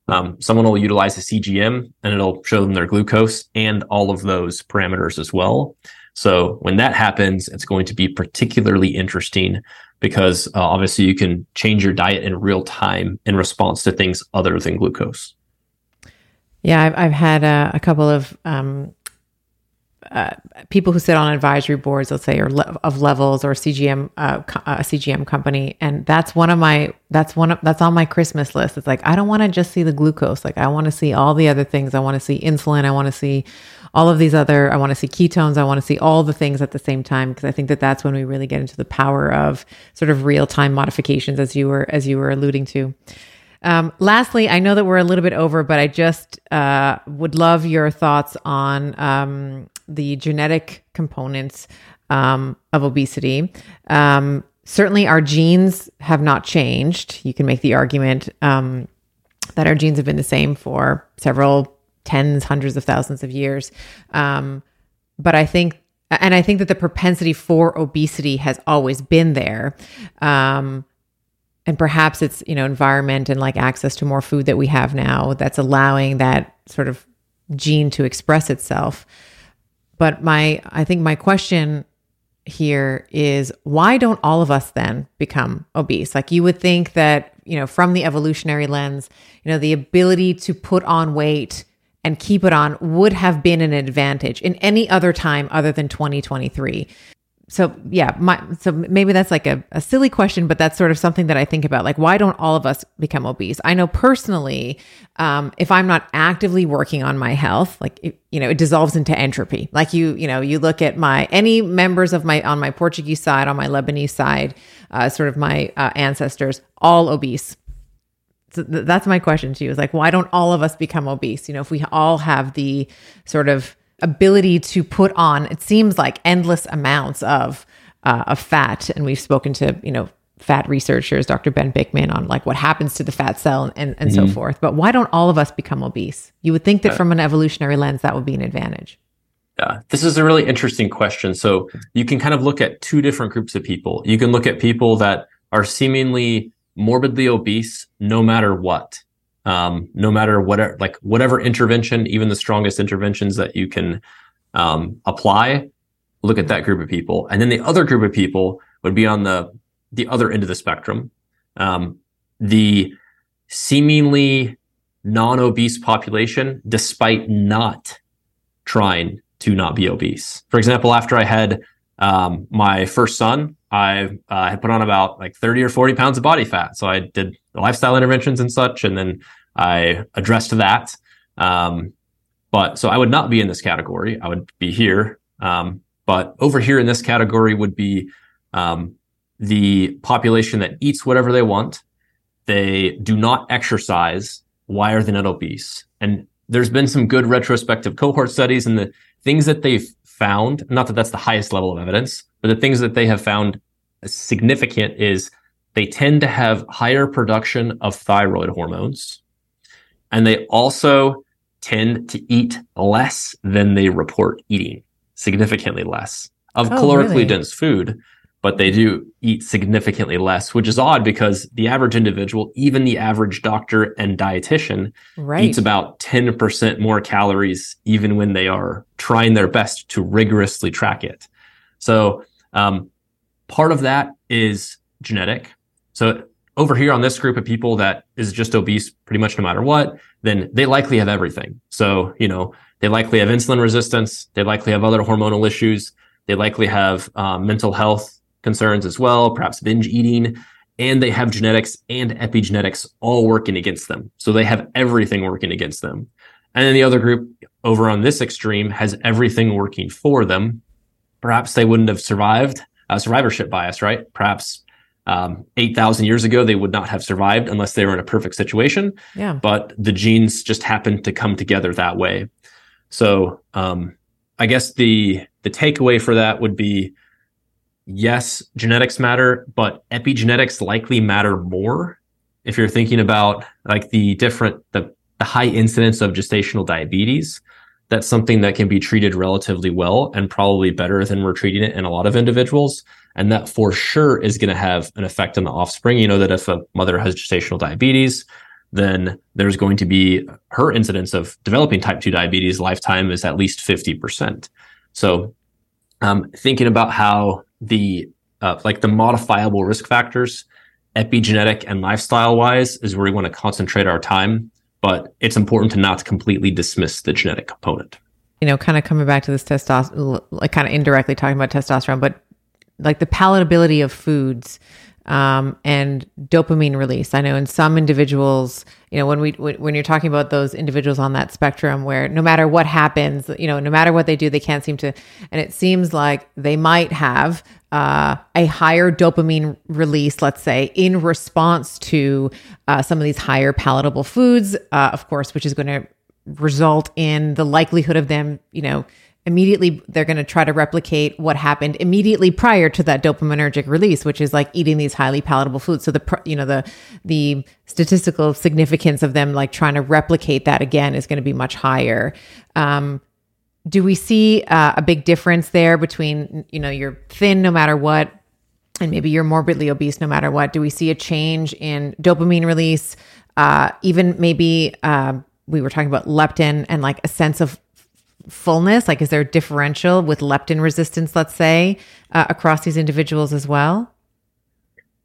um, someone will utilize a C G M and it'll show them their glucose and all of those parameters as well. So when that happens, it's going to be particularly interesting because uh, obviously you can change your diet in real time in response to things other than glucose. Yeah, I've, I've had a, a couple of um, uh, people who sit on advisory boards, let's say, or le- of levels or C G M, uh, co- a C G M company, and that's one of my that's one of, that's on my Christmas list. It's like, I don't want to just see the glucose. Like, I want to see all the other things. I want to see insulin. I want to see all of these other. I want to see ketones. I want to see all the things at the same time, because I think that that's when we really get into the power of sort of real time modifications, as you were as you were alluding to. Um, lastly, I know that we're a little bit over, but I just uh, would love your thoughts on um, the genetic components um, of obesity. Um, certainly, our genes have not changed. You can make the argument um, that our genes have been the same for several tens, hundreds of thousands of years. Um, but I think, and I think that the propensity for obesity has always been there. Um, And perhaps it's, you know, environment and like access to more food that we have now that's allowing that sort of gene to express itself. But my, I think my question here is, why don't all of us then become obese? Like, you would think that, you know, from the evolutionary lens, you know, the ability to put on weight and keep it on would have been an advantage in any other time other than twenty twenty-three. So yeah, my, so maybe that's like a, a silly question, but that's sort of something that I think about. Like, why don't all of us become obese? I know personally, um, if I'm not actively working on my health, like, it, you know, it dissolves into entropy. Like you, you know, you look at my, any members of my, on my Portuguese side, on my Lebanese side, uh, sort of my uh, ancestors, all obese. So th- that's my question to you, is like, why don't all of us become obese? You know, if we all have the sort of ability to put on, it seems like, endless amounts of uh, of fat. And we've spoken to, you know, fat researchers, Doctor Ben Bickman, on like what happens to the fat cell and, and mm-hmm. so forth. But why don't all of us become obese? You would think that uh, from an evolutionary lens, that would be an advantage. Yeah, this is a really interesting question. So you can kind of look at two different groups of people. You can look at people that are seemingly morbidly obese, no matter what. Um, no matter what, like whatever intervention, even the strongest interventions that you can um, apply, look at that group of people. And then the other group of people would be on the the other end of the spectrum. Um, the seemingly non-obese population, despite not trying to not be obese. For example, after I had um, my first son, I uh, had put on about like thirty or forty pounds of body fat. So I did the lifestyle interventions and such, and then I addressed that. Um, but so I would not be in this category. I would be here. Um, but over here in this category would be um, the population that eats whatever they want. They do not exercise. Why are they not obese? And there's been some good retrospective cohort studies, and the things that they've found, not that that's the highest level of evidence, but the things that they have found significant is they tend to have higher production of thyroid hormones, and they also tend to eat less than they report eating, significantly less of oh, calorically really? dense food, but they do eat significantly less, which is odd because the average individual, even the average doctor and dietitian, right, eats about ten percent more calories, even when they are trying their best to rigorously track it. So um, part of that is genetic. So over here on this group of people that is just obese pretty much no matter what, then they likely have everything. So, you know, they likely have insulin resistance. They likely have other hormonal issues. They likely have um, mental health concerns as well, perhaps binge eating, and they have genetics and epigenetics all working against them. So they have everything working against them. And then the other group over on this extreme has everything working for them. Perhaps they wouldn't have survived, uh, survivorship bias, right? Perhaps um, eight thousand years ago, they would not have survived unless they were in a perfect situation. Yeah. But the genes just happened to come together that way. So um, I guess the the takeaway for that would be, yes, genetics matter, but epigenetics likely matter more. If you're thinking about like the different, the, the high incidence of gestational diabetes, that's something that can be treated relatively well and probably better than we're treating it in a lot of individuals. And that for sure is going to have an effect on the offspring. You know that if a mother has gestational diabetes, then there's going to be her incidence of developing type two diabetes lifetime is at least fifty percent. So um, thinking about how the uh, like the modifiable risk factors, epigenetic and lifestyle wise, is where we want to concentrate our time. but it's important to not completely dismiss the genetic component. You know, kind of coming back to this testosterone, like kind of indirectly talking about testosterone, but like the palatability of foods um, and dopamine release. I know in some individuals, you know, when we, when you're talking about those individuals on that spectrum where no matter what happens, you know, no matter what they do, they can't seem to, and it seems like they might have uh, a higher dopamine release, let's say, in response to uh, some of these higher palatable foods, uh, of course, which is going to result in the likelihood of them, you know, immediately they're going to try to replicate what happened immediately prior to that dopaminergic release, which is like eating these highly palatable foods. So the, you know, the, the statistical significance of them like trying to replicate that again is going to be much higher. Um, do we see uh, a big difference there between, you know, you're thin no matter what, and maybe you're morbidly obese no matter what? Do we see a change in dopamine release? Uh, even maybe uh, we were talking about leptin and like a sense of fullness, like is there a differential with leptin resistance, let's say, uh, across these individuals as well?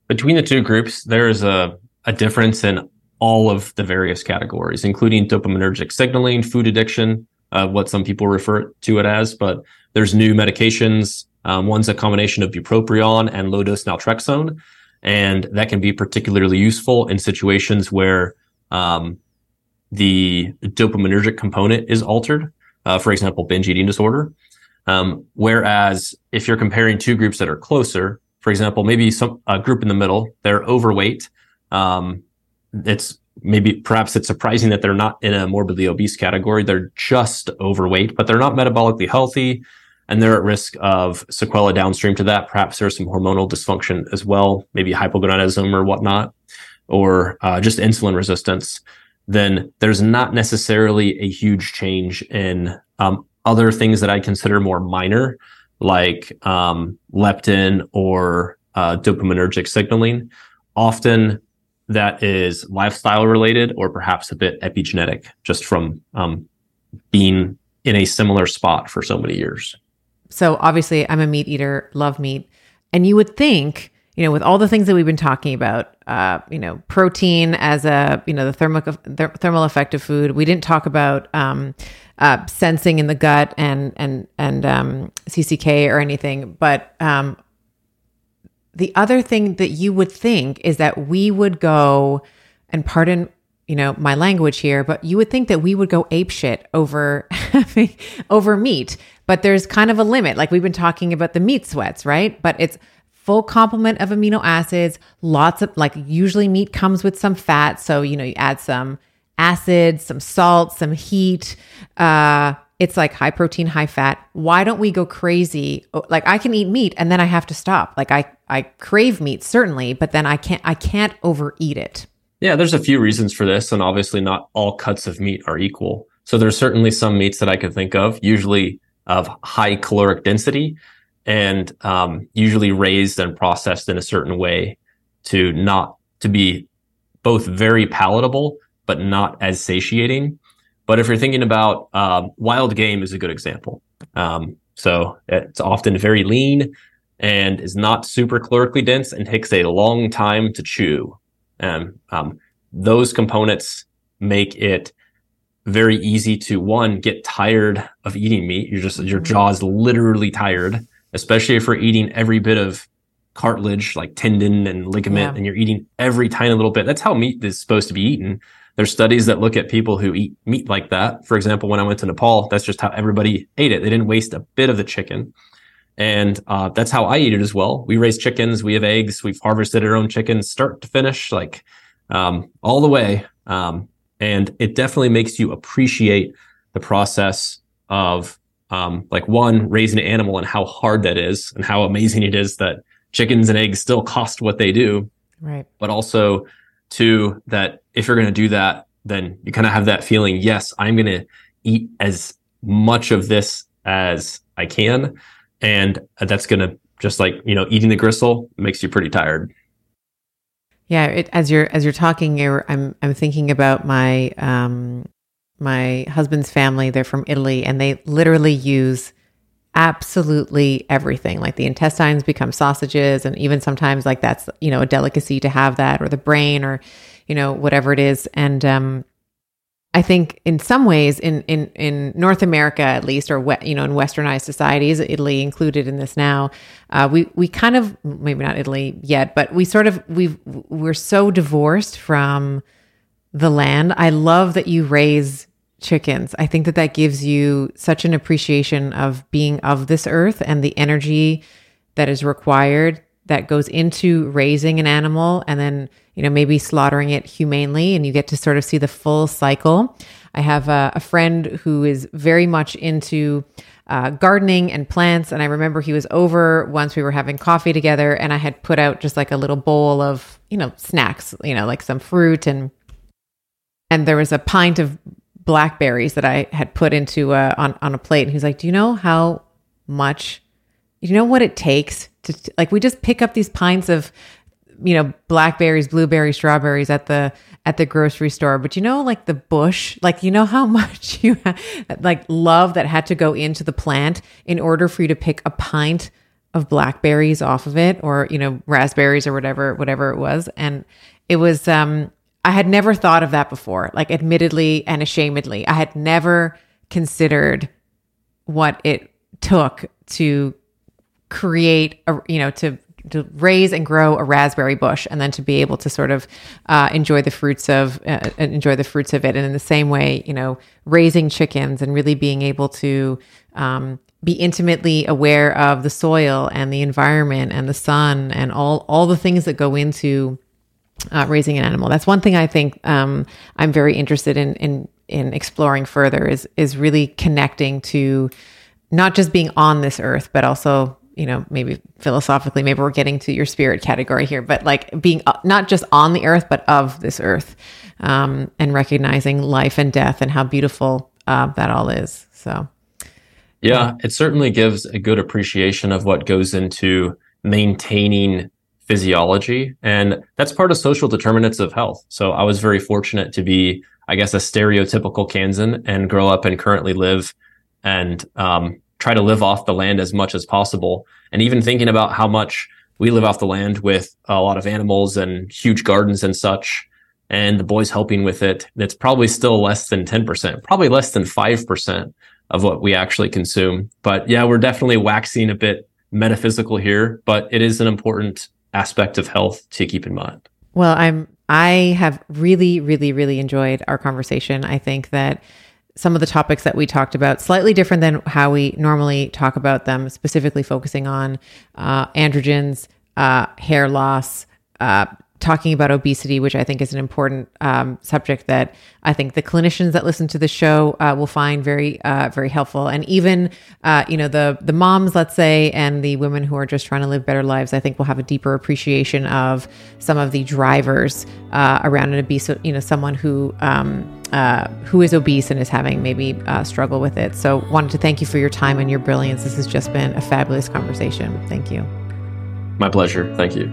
Between the two groups, there is a, a difference in all of the various categories, including dopaminergic signaling, food addiction, uh, what some people refer to it as, but there's new medications. Um, one's a combination of bupropion and low-dose naltrexone, and that can be particularly useful in situations where um, the dopaminergic component is altered. Uh, for example, binge eating disorder. Um, whereas if you're comparing two groups that are closer, for example, maybe some a group in the middle, they're overweight. Um, it's maybe perhaps it's surprising that they're not in a morbidly obese category. They're just overweight, but they're not metabolically healthy, and they're at risk of sequelae downstream to that. Perhaps there's some hormonal dysfunction as well, maybe hypogonadism or whatnot, or uh, just insulin resistance. Then there's not necessarily a huge change in um, other things that I consider more minor, like um, leptin or uh, dopaminergic signaling. Often that is lifestyle related or perhaps a bit epigenetic, just from um, being in a similar spot for so many years. So obviously I'm a meat eater, love meat. And you would think, you know, with all the things that we've been talking about, uh, you know, protein as a, you know, the thermal, the thermal effect of food. We didn't talk about um, uh, sensing in the gut and and and um, C C K or anything. But um, the other thing that you would think is that we would go, and pardon, you know, my language here, but you would think that we would go apeshit over over meat. But there's kind of a limit. Like we've been talking about the meat sweats, right? But it's full complement of amino acids, lots of, like usually meat comes with some fat. So, you know, you add some acids, some salt, some heat. Uh, it's like high protein, high fat. Why don't we go crazy? Like I can eat meat and then I have to stop. Like I, I crave meat certainly, but then I can't, I can't overeat it. Yeah. There's a few reasons for this. And obviously not all cuts of meat are equal. So there's certainly some meats that I can think of, usually of high caloric density, and um, usually raised and processed in a certain way to not to be both very palatable, but not as satiating. But if you're thinking about um, wild game is a good example. Um, so it's often very lean and is not super calorically dense and takes a long time to chew. And um, those components make it very easy to, one, get tired of eating meat. You're just, your jaw's literally tired. Especially if we're eating every bit of cartilage, like tendon and ligament, yeah. And you're eating every tiny little bit. That's how meat is supposed to be eaten. There's studies that look at people who eat meat like that. For example, when I went to Nepal, that's just how everybody ate it. They didn't waste a bit of the chicken. And uh, that's how I eat it as well. We raise chickens, we have eggs, we've harvested our own chickens, start to finish, like um, all the way. Um, and it definitely makes you appreciate the process of Um, like one, raising an animal and how hard that is and how amazing it is that chickens and eggs still cost what they do. Right. But also two, that if you're going to do that, then you kind of have that feeling, yes, I'm going to eat as much of this as I can. And that's going to just like, you know, eating the gristle makes you pretty tired. Yeah. It, as you're, as you're talking, you're, I'm, I'm thinking about my, um, my husband's family. They're from Italy, and they literally use absolutely everything. Like the intestines become sausages, and even sometimes like that's, you know, a delicacy to have that, or the brain, or, you know, whatever it is. And um, I think in some ways in, in, in North America, at least, or, we, you know, in westernized societies, Italy included in this now, uh, we, we kind of, maybe not Italy yet, but we sort of, we've, we're so divorced from the land. I love that you raise chickens. I think that that gives you such an appreciation of being of this earth and the energy that is required that goes into raising an animal and then, you know, maybe slaughtering it humanely, and you get to sort of see the full cycle. I have a, a friend who is very much into uh, gardening and plants. And I remember he was over once, we were having coffee together, and I had put out just like a little bowl of, you know, snacks, you know, like some fruit. And, and there was a pint of blackberries that I had put into a, on, on a plate. And he's like, do you know how much, you know what it takes to, like, we just pick up these pints of, you know, blackberries, blueberries, strawberries at the, at the grocery store. But you know, like the bush, like, you know how much you ha- like love that had to go into the plant in order for you to pick a pint of blackberries off of it, or, you know, raspberries or whatever, whatever it was. And it was, um, I had never thought of that before, like admittedly and ashamedly, I had never considered what it took to create a, you know, to, to raise and grow a raspberry bush, and then to be able to sort of uh, enjoy the fruits of uh, enjoy the fruits of it. And in the same way, you know, raising chickens and really being able to um, be intimately aware of the soil and the environment and the sun and all all the things that go into uh, raising an animal. That's one thing I think um, I'm very interested in in in exploring further is is really connecting to not just being on this earth, but also, you know, maybe philosophically, maybe we're getting to your spirit category here, but like being not just on the earth, but of this earth, um, and recognizing life and death and how beautiful uh, that all is. So, yeah, it certainly gives a good appreciation of what goes into maintaining physiology. And that's part of social determinants of health. So I was very fortunate to be, I guess, a stereotypical Kansan and grow up and currently live and, um, try to live off the land as much as possible. And even thinking about how much we live off the land with a lot of animals and huge gardens and such, and the boys helping with it, that's probably still less than ten percent, probably less than five percent of what we actually consume. But yeah, we're definitely waxing a bit metaphysical here, but it is an important aspect of health to keep in mind. Well, I'm, I have really, really, really enjoyed our conversation. I think that some of the topics that we talked about, slightly different than how we normally talk about them, specifically focusing on uh, androgens, uh, hair loss, uh, talking about obesity, which I think is an important um, subject that I think the clinicians that listen to the show uh, will find very, uh, very helpful. And even, uh, you know, the the moms, let's say, and the women who are just trying to live better lives, I think will have a deeper appreciation of some of the drivers uh, around an obese, you know, someone who, um, Uh, who is obese and is having maybe uh, struggle with it. So wanted to thank you for your time and your brilliance. This has just been a fabulous conversation. Thank you. My pleasure. Thank you.